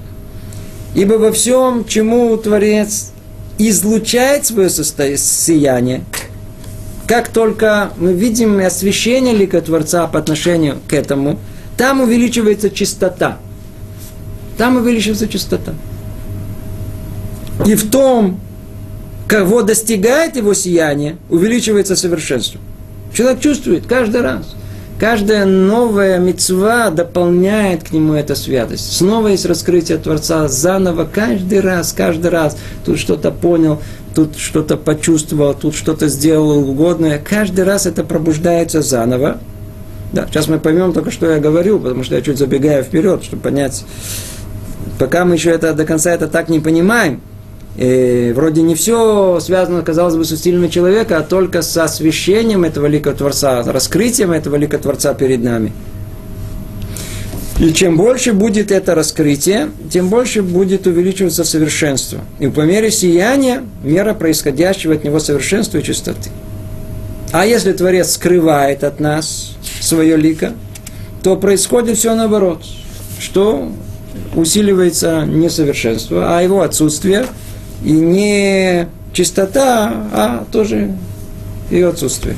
Ибо во всем, чему Творец излучает свое состо... сияние, как только мы видим освещение лика Творца по отношению к этому, там увеличивается чистота. Там увеличивается чистота. И в том, кого достигает его сияние, увеличивается совершенство. Человек чувствует каждый раз. Каждая новая мицва дополняет к нему эту святость. Снова есть раскрытие Творца заново. Каждый раз, каждый раз. Тут что-то понял, тут что-то почувствовал, тут что-то сделал угодное. Каждый раз это пробуждается заново. Да, сейчас мы поймем только, что я говорю, потому что я чуть забегаю вперед, чтобы понять. Пока мы еще это, до конца это так не понимаем, и вроде не все связано, казалось бы, с усилиями человека, а только с освещением этого лика Творца, раскрытием этого лика Творца перед нами. И чем больше будет это раскрытие, тем больше будет увеличиваться совершенство. И по мере сияния, мера происходящего от него совершенства и чистоты. А если Творец скрывает от нас свое лико, то происходит все наоборот, что... усиливается не совершенство, а его отсутствие, и не чистота, а тоже ее отсутствие.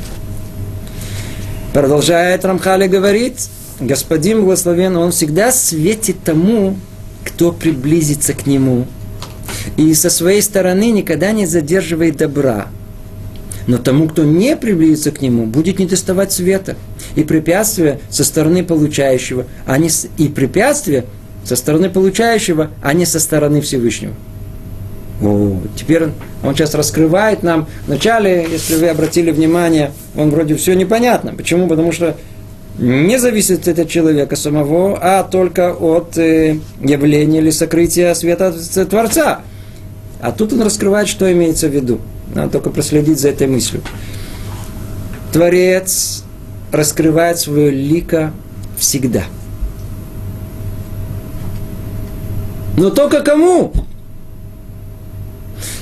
Продолжает Рамхаль и говорит, господин благословен, он всегда светит тому, кто приблизится к нему. И со своей стороны никогда не задерживает добра. Но тому, кто не приблизится к нему, будет недоставать света. И препятствия со стороны получающего, а не с... и препятствия со стороны получающего, а не со стороны Всевышнего. О, теперь он сейчас раскрывает нам. Вначале, если вы обратили внимание, он вроде все непонятно. Почему? Потому что не зависит это от человека самого, а только от э, явления или сокрытия света Творца. А тут он раскрывает, что имеется в виду. Надо только проследить за этой мыслью. Творец раскрывает свое лико всегда. Но только кому?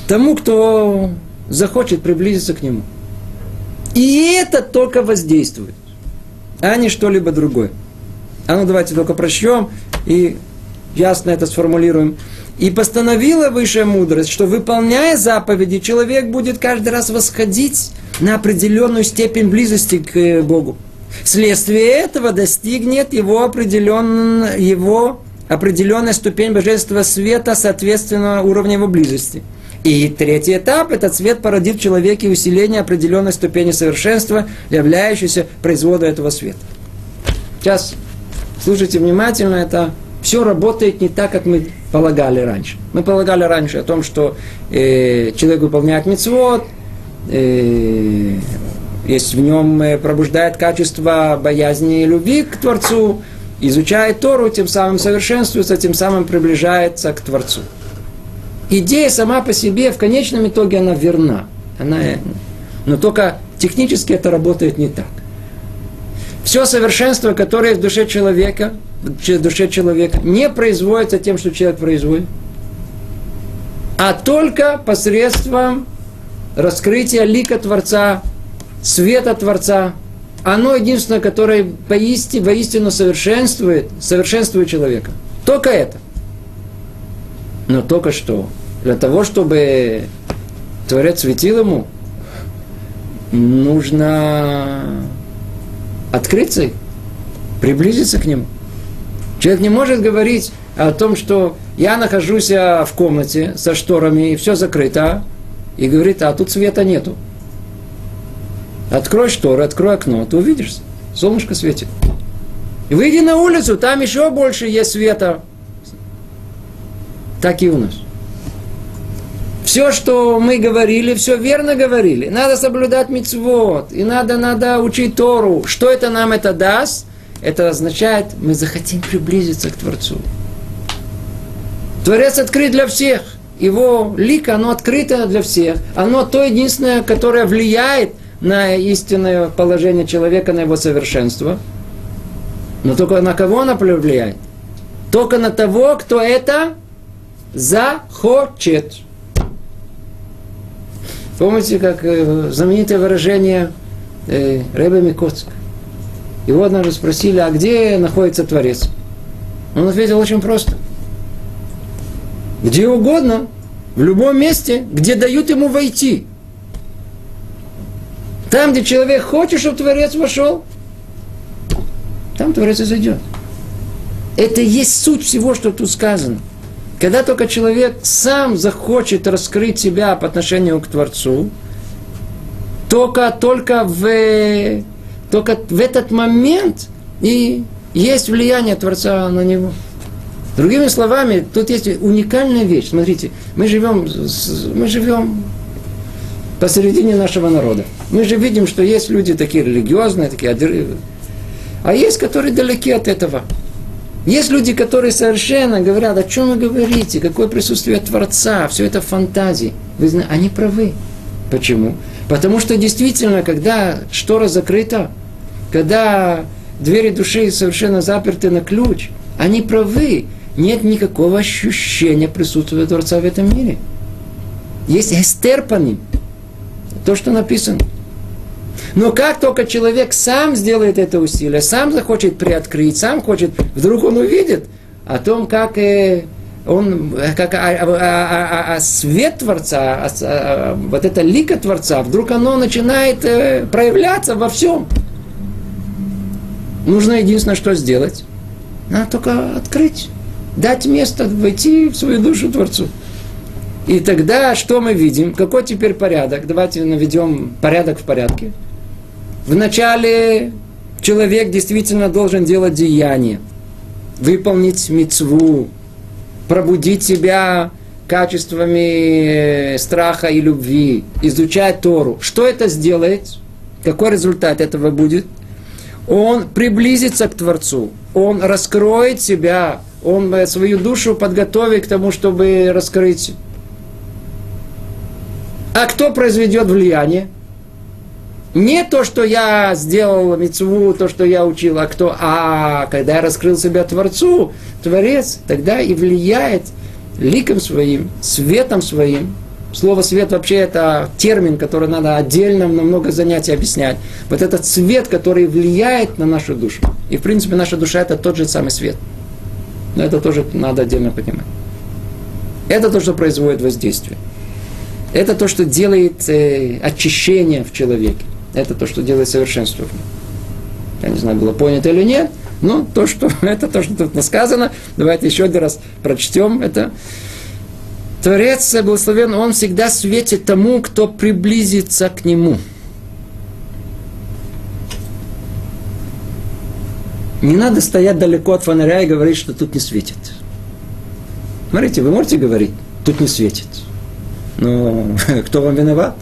Тому, кто захочет приблизиться к нему. И это только воздействует, а не что-либо другое. А ну давайте только прочтем и ясно это сформулируем. И постановила высшая мудрость, что, выполняя заповеди, человек будет каждый раз восходить на определенную степень близости к Богу. Вследствие этого достигнет его, определен... его определенная ступень божественного света, соответственно, уровня его близости. И третий этап – этот свет породит в человеке усиление определенной ступени совершенства, являющейся производом этого света. Сейчас слушайте внимательно, это все работает не так, как мы полагали раньше. Мы полагали раньше о том, что э, человек выполняет мицвот, э, есть в нем э, пробуждает качество боязни и любви к Творцу, изучает Тору, тем самым совершенствуется, тем самым приближается к Творцу. Идея сама по себе, в конечном итоге, она верна. Она, но только технически это работает не так. Все совершенство, которое в душе человека, в душе человека не производится тем, что человек производит, а только посредством раскрытия лика Творца, света Творца. Оно единственное, которое поистину, воистину совершенствует, совершенствует человека. Только это. Но только что. Для того, чтобы Творец светил ему, нужно открыться, приблизиться к нему. Человек не может говорить о том, что я нахожусь в комнате со шторами, и все закрыто, и говорит, а тут света нету. Открой шторы, открой окно, ты увидишь, солнышко светит. И выйди на улицу, там еще больше есть света. Так и у нас. Все, что мы говорили, все верно говорили. Надо соблюдать мицвот, и надо, надо учить Тору. Что это нам это даст? Это означает, мы захотим приблизиться к Творцу. Творец открыт для всех. Его лико, оно открыто для всех. Оно то единственное, которое влияет на истинное положение человека, на его совершенство. Но только на кого оно влияет? Только на того, кто это... захочет. Помните, как знаменитое выражение э, Ребе Мекоцка? Его однажды спросили, а где находится Творец? Он ответил очень просто. Где угодно, в любом месте, где дают ему войти. Там, где человек хочет, чтобы Творец вошел, там Творец и зайдет. Это и есть суть всего, что тут сказано. Когда только человек сам захочет раскрыть себя по отношению к Творцу, только, только, в, только в этот момент и есть влияние Творца на него. Другими словами, тут есть уникальная вещь. Смотрите, мы живем, мы живем посередине нашего народа. Мы же видим, что есть люди такие религиозные, такие адеры, а есть, которые далеки от этого. Есть люди, которые совершенно говорят, о чем вы говорите, какое присутствие Творца, все это фантазии. Вы знаете, они правы. Почему? Потому что действительно, когда штора закрыта, когда двери души совершенно заперты на ключ, они правы. Нет никакого ощущения присутствия Творца в этом мире. Есть эстерпаним, то, что написано. Но как только человек сам сделает это усилие, сам захочет приоткрыть, сам хочет, вдруг он увидит о том, как он, как а, а, а, а свет Творца, а, а, вот это лико Творца, вдруг оно начинает проявляться во всем. Нужно единственное, что сделать. Надо только открыть, дать место, войти в свою душу Творцу. И тогда что мы видим? Какой теперь порядок? Давайте наведем порядок в порядке. Вначале человек действительно должен делать деяние, выполнить мицву, пробудить себя качествами страха и любви, изучать Тору. Что это сделает? Какой результат этого будет? Он приблизится к Творцу, он раскроет себя, он свою душу подготовит к тому, чтобы раскрыть. А кто произведет влияние? Не то, что я сделал мицву, то, что я учил, а кто? А когда я раскрыл себя Творцу, Творец тогда и влияет ликом своим, светом своим. Слово «свет» вообще это термин, который надо отдельно на много занятий объяснять. Вот этот свет, который влияет на нашу душу. И, в принципе, наша душа – это тот же самый свет. Но это тоже надо отдельно понимать. Это то, что производит воздействие. Это то, что делает э, очищение в человеке. Это то, что делает совершенство. Я не знаю, было понято или нет, но то, что, это то, что тут сказано. Давайте еще один раз прочтем это. Творец, благословен, он всегда светит тому, кто приблизится к нему. Не надо стоять далеко от фонаря и говорить, что тут не светит. Смотрите, вы можете говорить, тут не светит. Но кто вам виноват?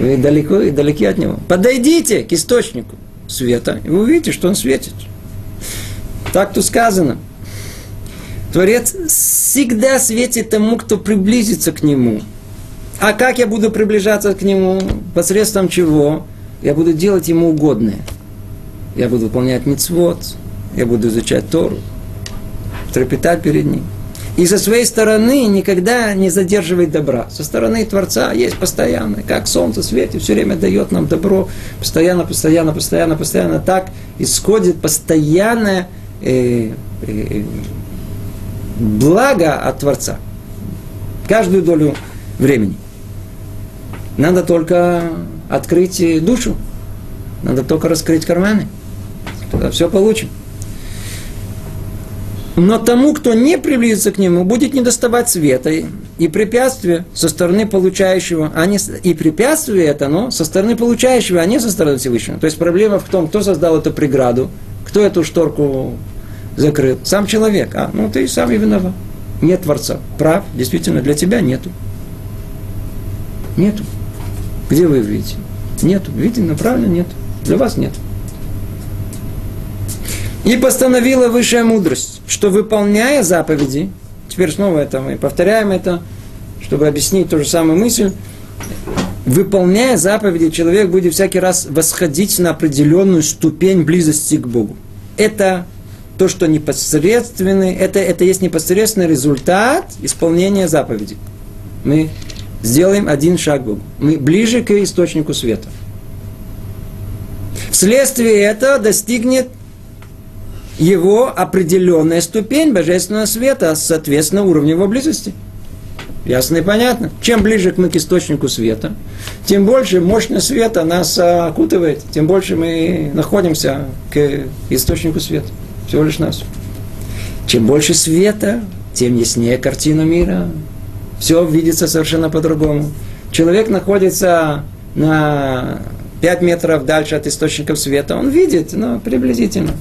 Вы далеко и далеки от него. Подойдите к источнику света, и вы увидите, что он светит. Так тут сказано. Творец всегда светит тому, кто приблизится к нему. А как я буду приближаться к нему? Посредством чего? Я буду делать ему угодное. Я буду выполнять мицвот, я буду изучать Тору, трепетать перед ним. И со своей стороны никогда не задерживает добра. Со стороны Творца есть постоянно, как солнце светит, все время дает нам добро. Постоянно, постоянно, постоянно, постоянно. Так исходит постоянное э, э, благо от Творца. Каждую долю времени. Надо только открыть душу. Надо только раскрыть карманы. Тогда все получим. Но тому, кто не приблизится к нему, будет недоставать света и препятствия со стороны получающего, а не... и препятствие это, но со стороны получающего, а не со стороны Всевышнего. То есть проблема в том, кто создал эту преграду, кто эту шторку закрыл. Сам человек. А, ну ты сам и виноват. Нет Творца. Прав, действительно, для тебя нету. Нету. Где вы видите? Нету. Видите, направлено нету. Для вас нет. И постановила высшая мудрость, что выполняя заповеди, теперь снова это мы повторяем это, чтобы объяснить ту же самую мысль, выполняя заповеди, человек будет всякий раз восходить на определенную ступень близости к Богу. Это то, что непосредственный, это, это есть непосредственный результат исполнения заповедей. Мы сделаем один шаг к Богу. Мы ближе к источнику света. Вследствие этого достигнет его определенная ступень божественного света, соответственно, уровню его близости. Ясно и понятно. Чем ближе мы к источнику света, тем больше мощность света нас окутывает, тем больше мы находимся к источнику света. Всего лишь нас. Чем больше света, тем яснее картина мира. Все видится совершенно по-другому. Человек находится на пять метров дальше от источников света. Он видит, но приблизительно.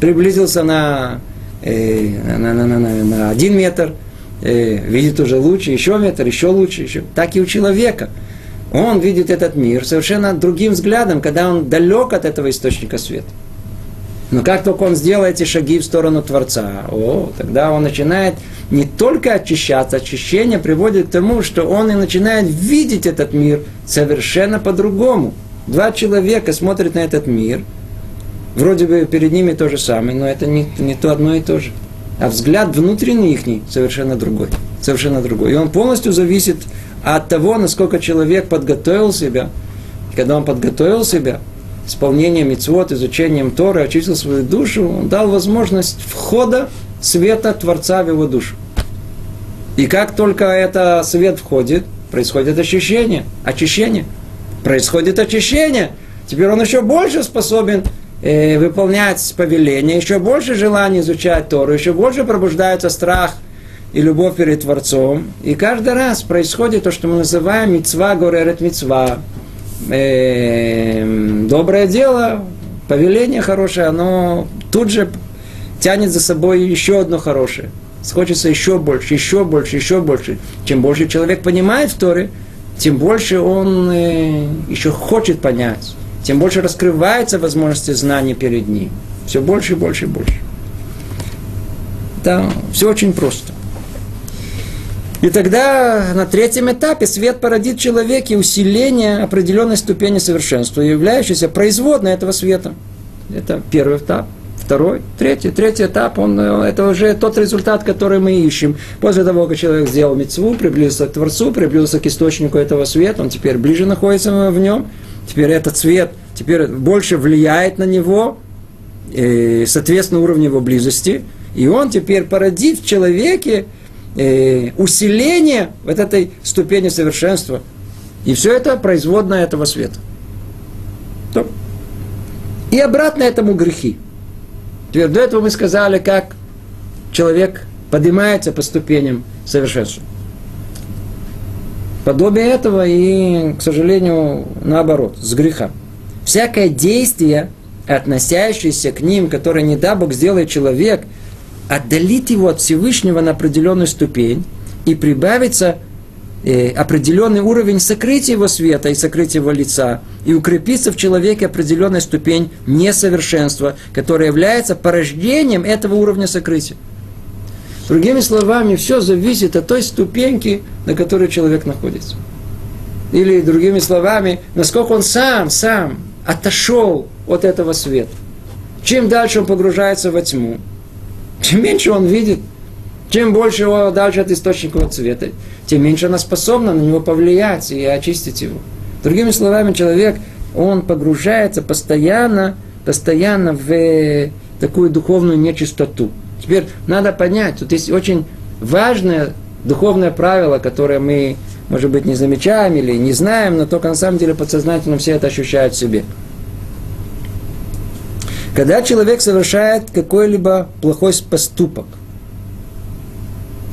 Приблизился на, э, на, на, на, на один метр, э, видит уже лучше, еще метр, еще лучше, еще. Так и у человека. Он видит этот мир совершенно другим взглядом, когда он далек от этого источника света. Но как только он сделает эти шаги в сторону Творца, о, тогда он начинает не только очищаться, очищение приводит к тому, что он и начинает видеть этот мир совершенно по-другому. Два человека смотрят на этот мир, вроде бы перед ними то же самое, но это не, не то одно и то же. А взгляд внутренний ихний совершенно другой. Совершенно другой. И он полностью зависит от того, насколько человек подготовил себя. И когда он подготовил себя исполнением мицвот, изучением Торы, очистил свою душу, он дал возможность входа света Творца в его душу. И как только этот свет входит, происходит очищение. Очищение. Происходит очищение. Теперь он еще больше способен э, выполнять повеления, еще больше желания изучать Тору, еще больше пробуждается страх и любовь перед Творцом. И каждый раз происходит то, что мы называем мицва горерет мицва. Э, доброе дело, повеление хорошее, оно тут же тянет за собой еще одно хорошее. Хочется еще больше, еще больше, еще больше. Чем больше человек понимает в Торе, тем больше он э, еще хочет понять, тем больше раскрываются возможности знаний перед ним. Все больше и больше и больше. Да, все очень просто. И тогда на третьем этапе свет породит в человеке усиление определенной ступени совершенства, являющейся производной этого света. Это первый этап. Второй, третий, третий этап, он, это уже тот результат, который мы ищем. После того, как человек сделал мицву, приблизился к Творцу, приблизился к источнику этого света, он теперь ближе находится в нем, теперь этот свет теперь больше влияет на него, и, соответственно, уровень его близости, и он теперь породит в человеке и, усиление вот этой ступени совершенства. И все это производное этого света. И обратно этому грехи. Теперь до этого мы сказали, как человек поднимается по ступеням совершенства. Подобие этого и, к сожалению, наоборот, с греха. Всякое действие, относящееся к ним, которое, не дай Бог, сделает человек, отдалит его от Всевышнего на определенную ступень и прибавится определенный уровень сокрытия его света и сокрытия его лица, и укрепится в человеке определенная ступень несовершенства, которая является порождением этого уровня сокрытия. Другими словами, все зависит от той ступеньки, на которой человек находится. Или, другими словами, насколько он сам, сам отошел от этого света. Чем дальше он погружается во тьму, чем меньше он видит, чем больше его дальше от источника света, тем меньше она способна на него повлиять и очистить его. Другими словами, человек, он погружается постоянно, постоянно в такую духовную нечистоту. Теперь надо понять, тут есть очень важное духовное правило, которое мы, может быть, не замечаем или не знаем, но только на самом деле подсознательно все это ощущают в себе. Когда человек совершает какой-либо плохой поступок,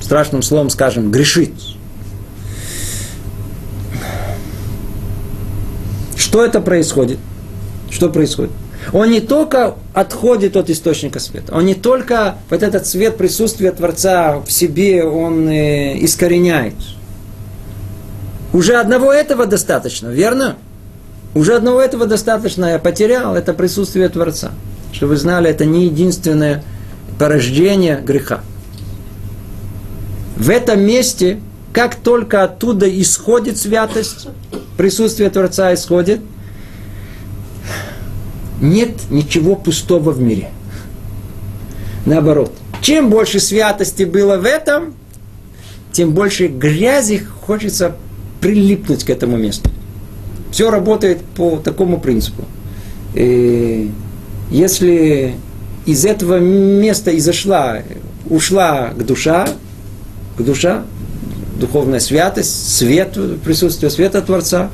страшным словом скажем, грешит. Что это происходит? Что происходит? Он не только отходит от источника света, он не только вот этот свет присутствия Творца в себе он э, искореняет. Уже одного этого достаточно, верно? Уже одного этого достаточно, я потерял это присутствие Творца. Чтобы вы знали, это не единственное порождение греха. В этом месте, как только оттуда исходит святость, присутствие Творца исходит, нет ничего пустого в мире. Наоборот, чем больше святости было в этом, тем больше грязи хочется прилипнуть к этому месту. Все работает по такому принципу. И если из этого места изошла, ушла к душа, к душа, духовная святость, свет, присутствие света Творца,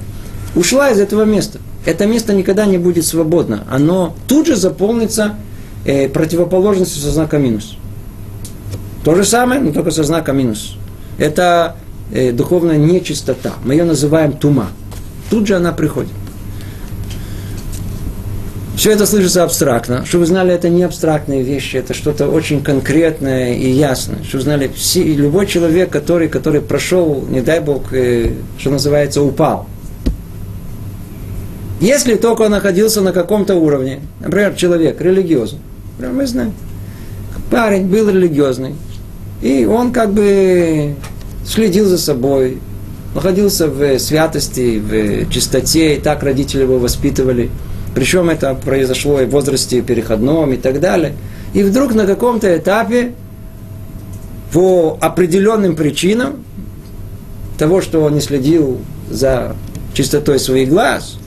ушла из этого места. Это место никогда не будет свободно. Оно тут же заполнится э, противоположностью со знаком минус. То же самое, но только со знаком минус. Это э, духовная нечистота. Мы ее называем тума. Тут же она приходит. Все это слышится абстрактно. Чтобы вы знали, это не абстрактные вещи, это что-то очень конкретное и ясное. Чтобы вы знали, все, любой человек, который, который прошел, не дай Бог, э, что называется, упал. Если только он находился на каком-то уровне, например, человек религиозный, прям мы знаем, парень был религиозный, и он как бы следил за собой, находился в святости, в чистоте, и так родители его воспитывали. Причем это произошло и в возрасте переходном и так далее. И вдруг на каком-то этапе по определенным причинам того, что он не следил за чистотой своих глаз,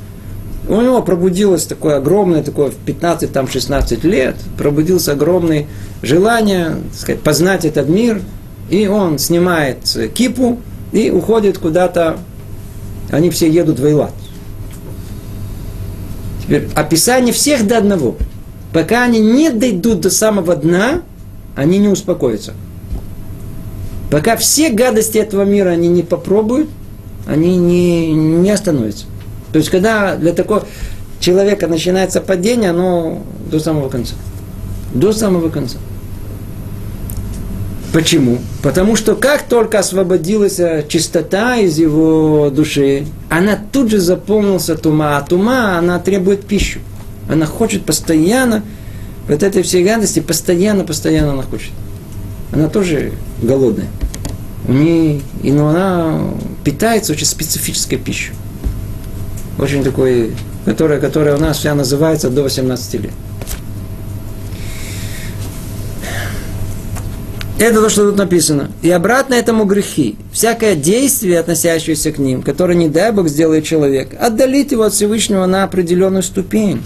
у него пробудилось такое огромное, такое в пятнадцать-шестнадцать лет, пробудилось огромное желание, так сказать, познать этот мир, и он снимает кипу и уходит куда-то, они все едут в Эйлат. Теперь описание всех до одного. Пока они не дойдут до самого дна, они не успокоятся. Пока все гадости этого мира они не попробуют, они не, не остановятся. То есть, когда для такого человека начинается падение, оно до самого конца. До самого конца. Почему? Потому что как только освободилась чистота из его души, она тут же заполнился тума. А тума, она требует пищу. Она хочет постоянно, вот этой всей гадости, постоянно, постоянно она хочет. Она тоже голодная. У нее, но она питается очень специфической пищей. Очень такой, которая, которая у нас вся называется до восемнадцати лет. Это то, что тут написано. И обратно этому грехи. Всякое действие, относящееся к ним, которое, не дай Бог, сделает человек, отдалит его от Всевышнего на определенную ступень.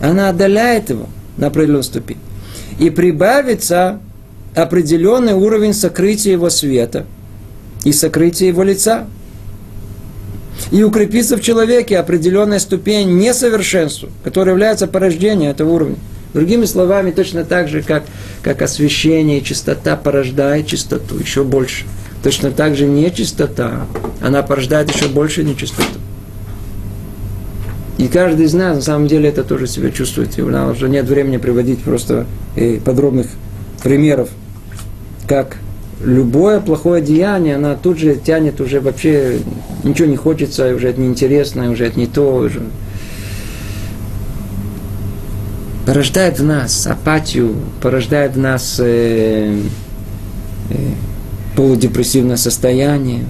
Она отдаляет его на определенную ступень. И прибавится определенный уровень сокрытия его света и сокрытия его лица. И укрепится в человеке определенная ступень несовершенства, которая является порождением этого уровня. Другими словами, точно так же, как, как освящение и чистота порождает чистоту еще больше. Точно так же нечистота, она порождает еще больше нечистоту. И каждый из нас, на самом деле, это тоже себя чувствует. И у нас уже нет времени приводить просто подробных примеров, как любое плохое деяние, она тут же тянет, уже вообще ничего не хочется, уже это неинтересно, уже это не то, уже... Порождает в нас апатию, порождает в нас э, э, полудепрессивное состояние.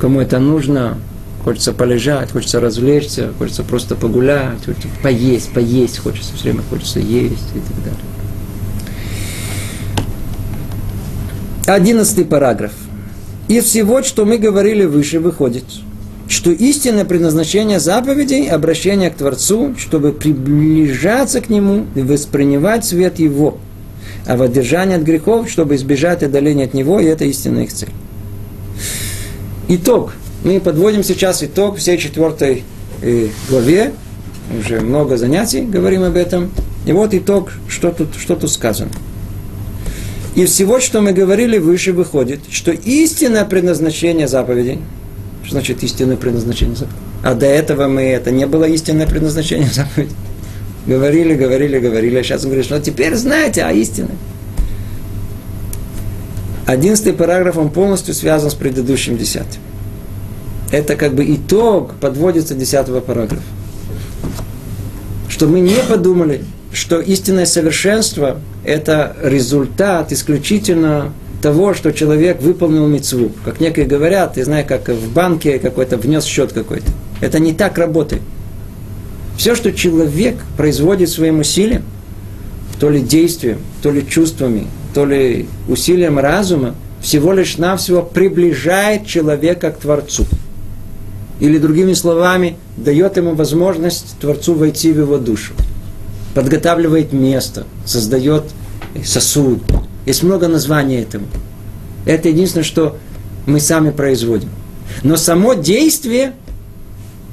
Кому это нужно? Хочется полежать, хочется развлечься, хочется просто погулять, хочется поесть, поесть хочется, все время хочется есть и так далее. Одиннадцатый параграф. Из всего, что мы говорили выше, выходит, что истинное предназначение заповедей – обращение к Творцу, чтобы приближаться к Нему и воспринимать свет Его, а воздержание от грехов, чтобы избежать отдаления от Него, и это истинная их цель. Итог. Мы подводим сейчас итог всей четвертой главе. Уже много занятий говорим об этом. И вот итог, что тут, что тут сказано. И всего, что мы говорили выше, выходит, что истинное предназначение заповедей – что значит истинное предназначение заповеди? А до этого мы это не было истинное предназначение заповеди. Говорили, говорили, говорили. А сейчас он говорит, что теперь знаете, а истинное. Одиннадцатый параграф, он полностью связан с предыдущим десятым. Это как бы итог подводится десятого параграфа. Что мы не подумали, что истинное совершенство это результат исключительно того, что человек выполнил мицву. Как некоторые говорят, я знаю, как в банке какой-то внес счет какой-то. Это не так работает. Все, что человек производит своим усилием, то ли действием, то ли чувствами, то ли усилием разума, всего лишь навсего приближает человека к Творцу. Или другими словами, дает ему возможность Творцу войти в его душу. Подготавливает место, создает сосуд. Есть много названий этому. Это единственное, что мы сами производим. Но само действие,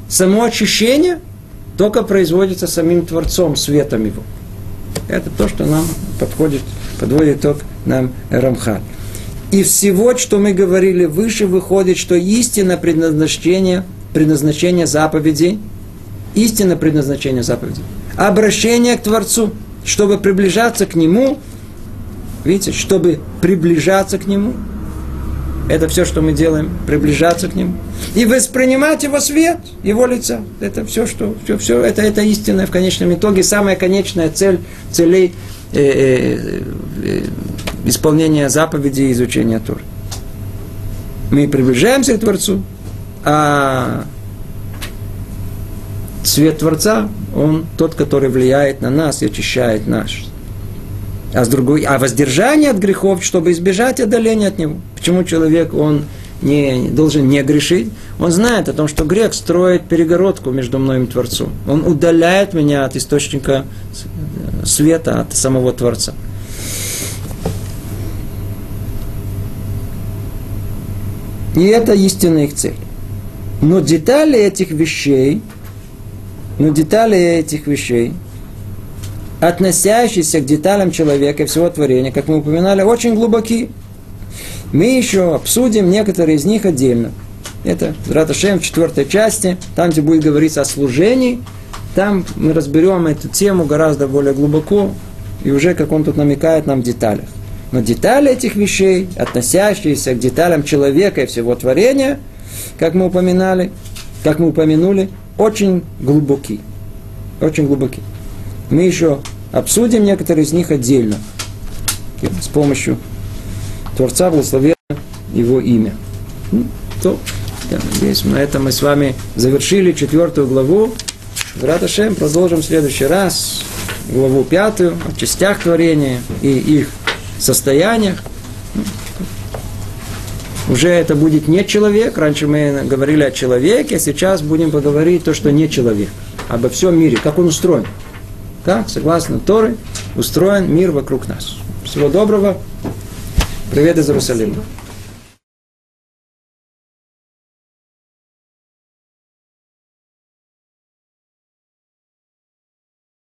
само ощущение только производится самим Творцом, светом его. Это то, что нам подходит, подводит итог нам Рамхаль. И всего, что мы говорили выше, выходит, что истинное предназначение, предназначение заповедей, истинное предназначение заповедей, обращение к Творцу, чтобы приближаться к Нему. Видите, чтобы приближаться к Нему, это все, что мы делаем, приближаться к Нему, и воспринимать Его свет, Его лица, это все, что, все, все это, это истинное в конечном итоге, самая конечная цель, целей э, э, э, исполнения заповедей и изучения Торы. Мы приближаемся к Творцу, а свет Творца, он тот, который влияет на нас и очищает нас. А, с другой, а воздержание от грехов, чтобы избежать отдаления от него. Почему человек, он не, должен не грешить? Он знает о том, что грех строит перегородку между мной и Творцом. Он удаляет меня от источника света, от самого Творца. И это истинная их цель. Но детали этих вещей, но детали этих вещей, относящиеся к деталям человека и всего творения, как мы упоминали, очень глубоки. Мы еще обсудим некоторые из них отдельно. Это Дерех Ашем в четвертой части, там, где будет говориться о служении, там мы разберем эту тему гораздо более глубоко, и уже, как он тут намекает нам, в деталях. Но детали этих вещей, относящиеся к деталям человека и всего творения, как мы упоминали, как мы упомянули, очень глубоки. Очень глубоки. Мы еще обсудим некоторые из них отдельно, с помощью Творца, благословенного его имя. Ну, то, я надеюсь, на этом мы с вами завершили четвертую главу. Дерех Ашем, продолжим в следующий раз главу пятую о частях творения и их состояниях. Уже это будет не человек. Раньше мы говорили о человеке, а сейчас будем поговорить то, что не человек. Обо всем мире, как он устроен. Как, согласно Торе, устроен мир вокруг нас. Всего доброго. Привет из Иерусалима.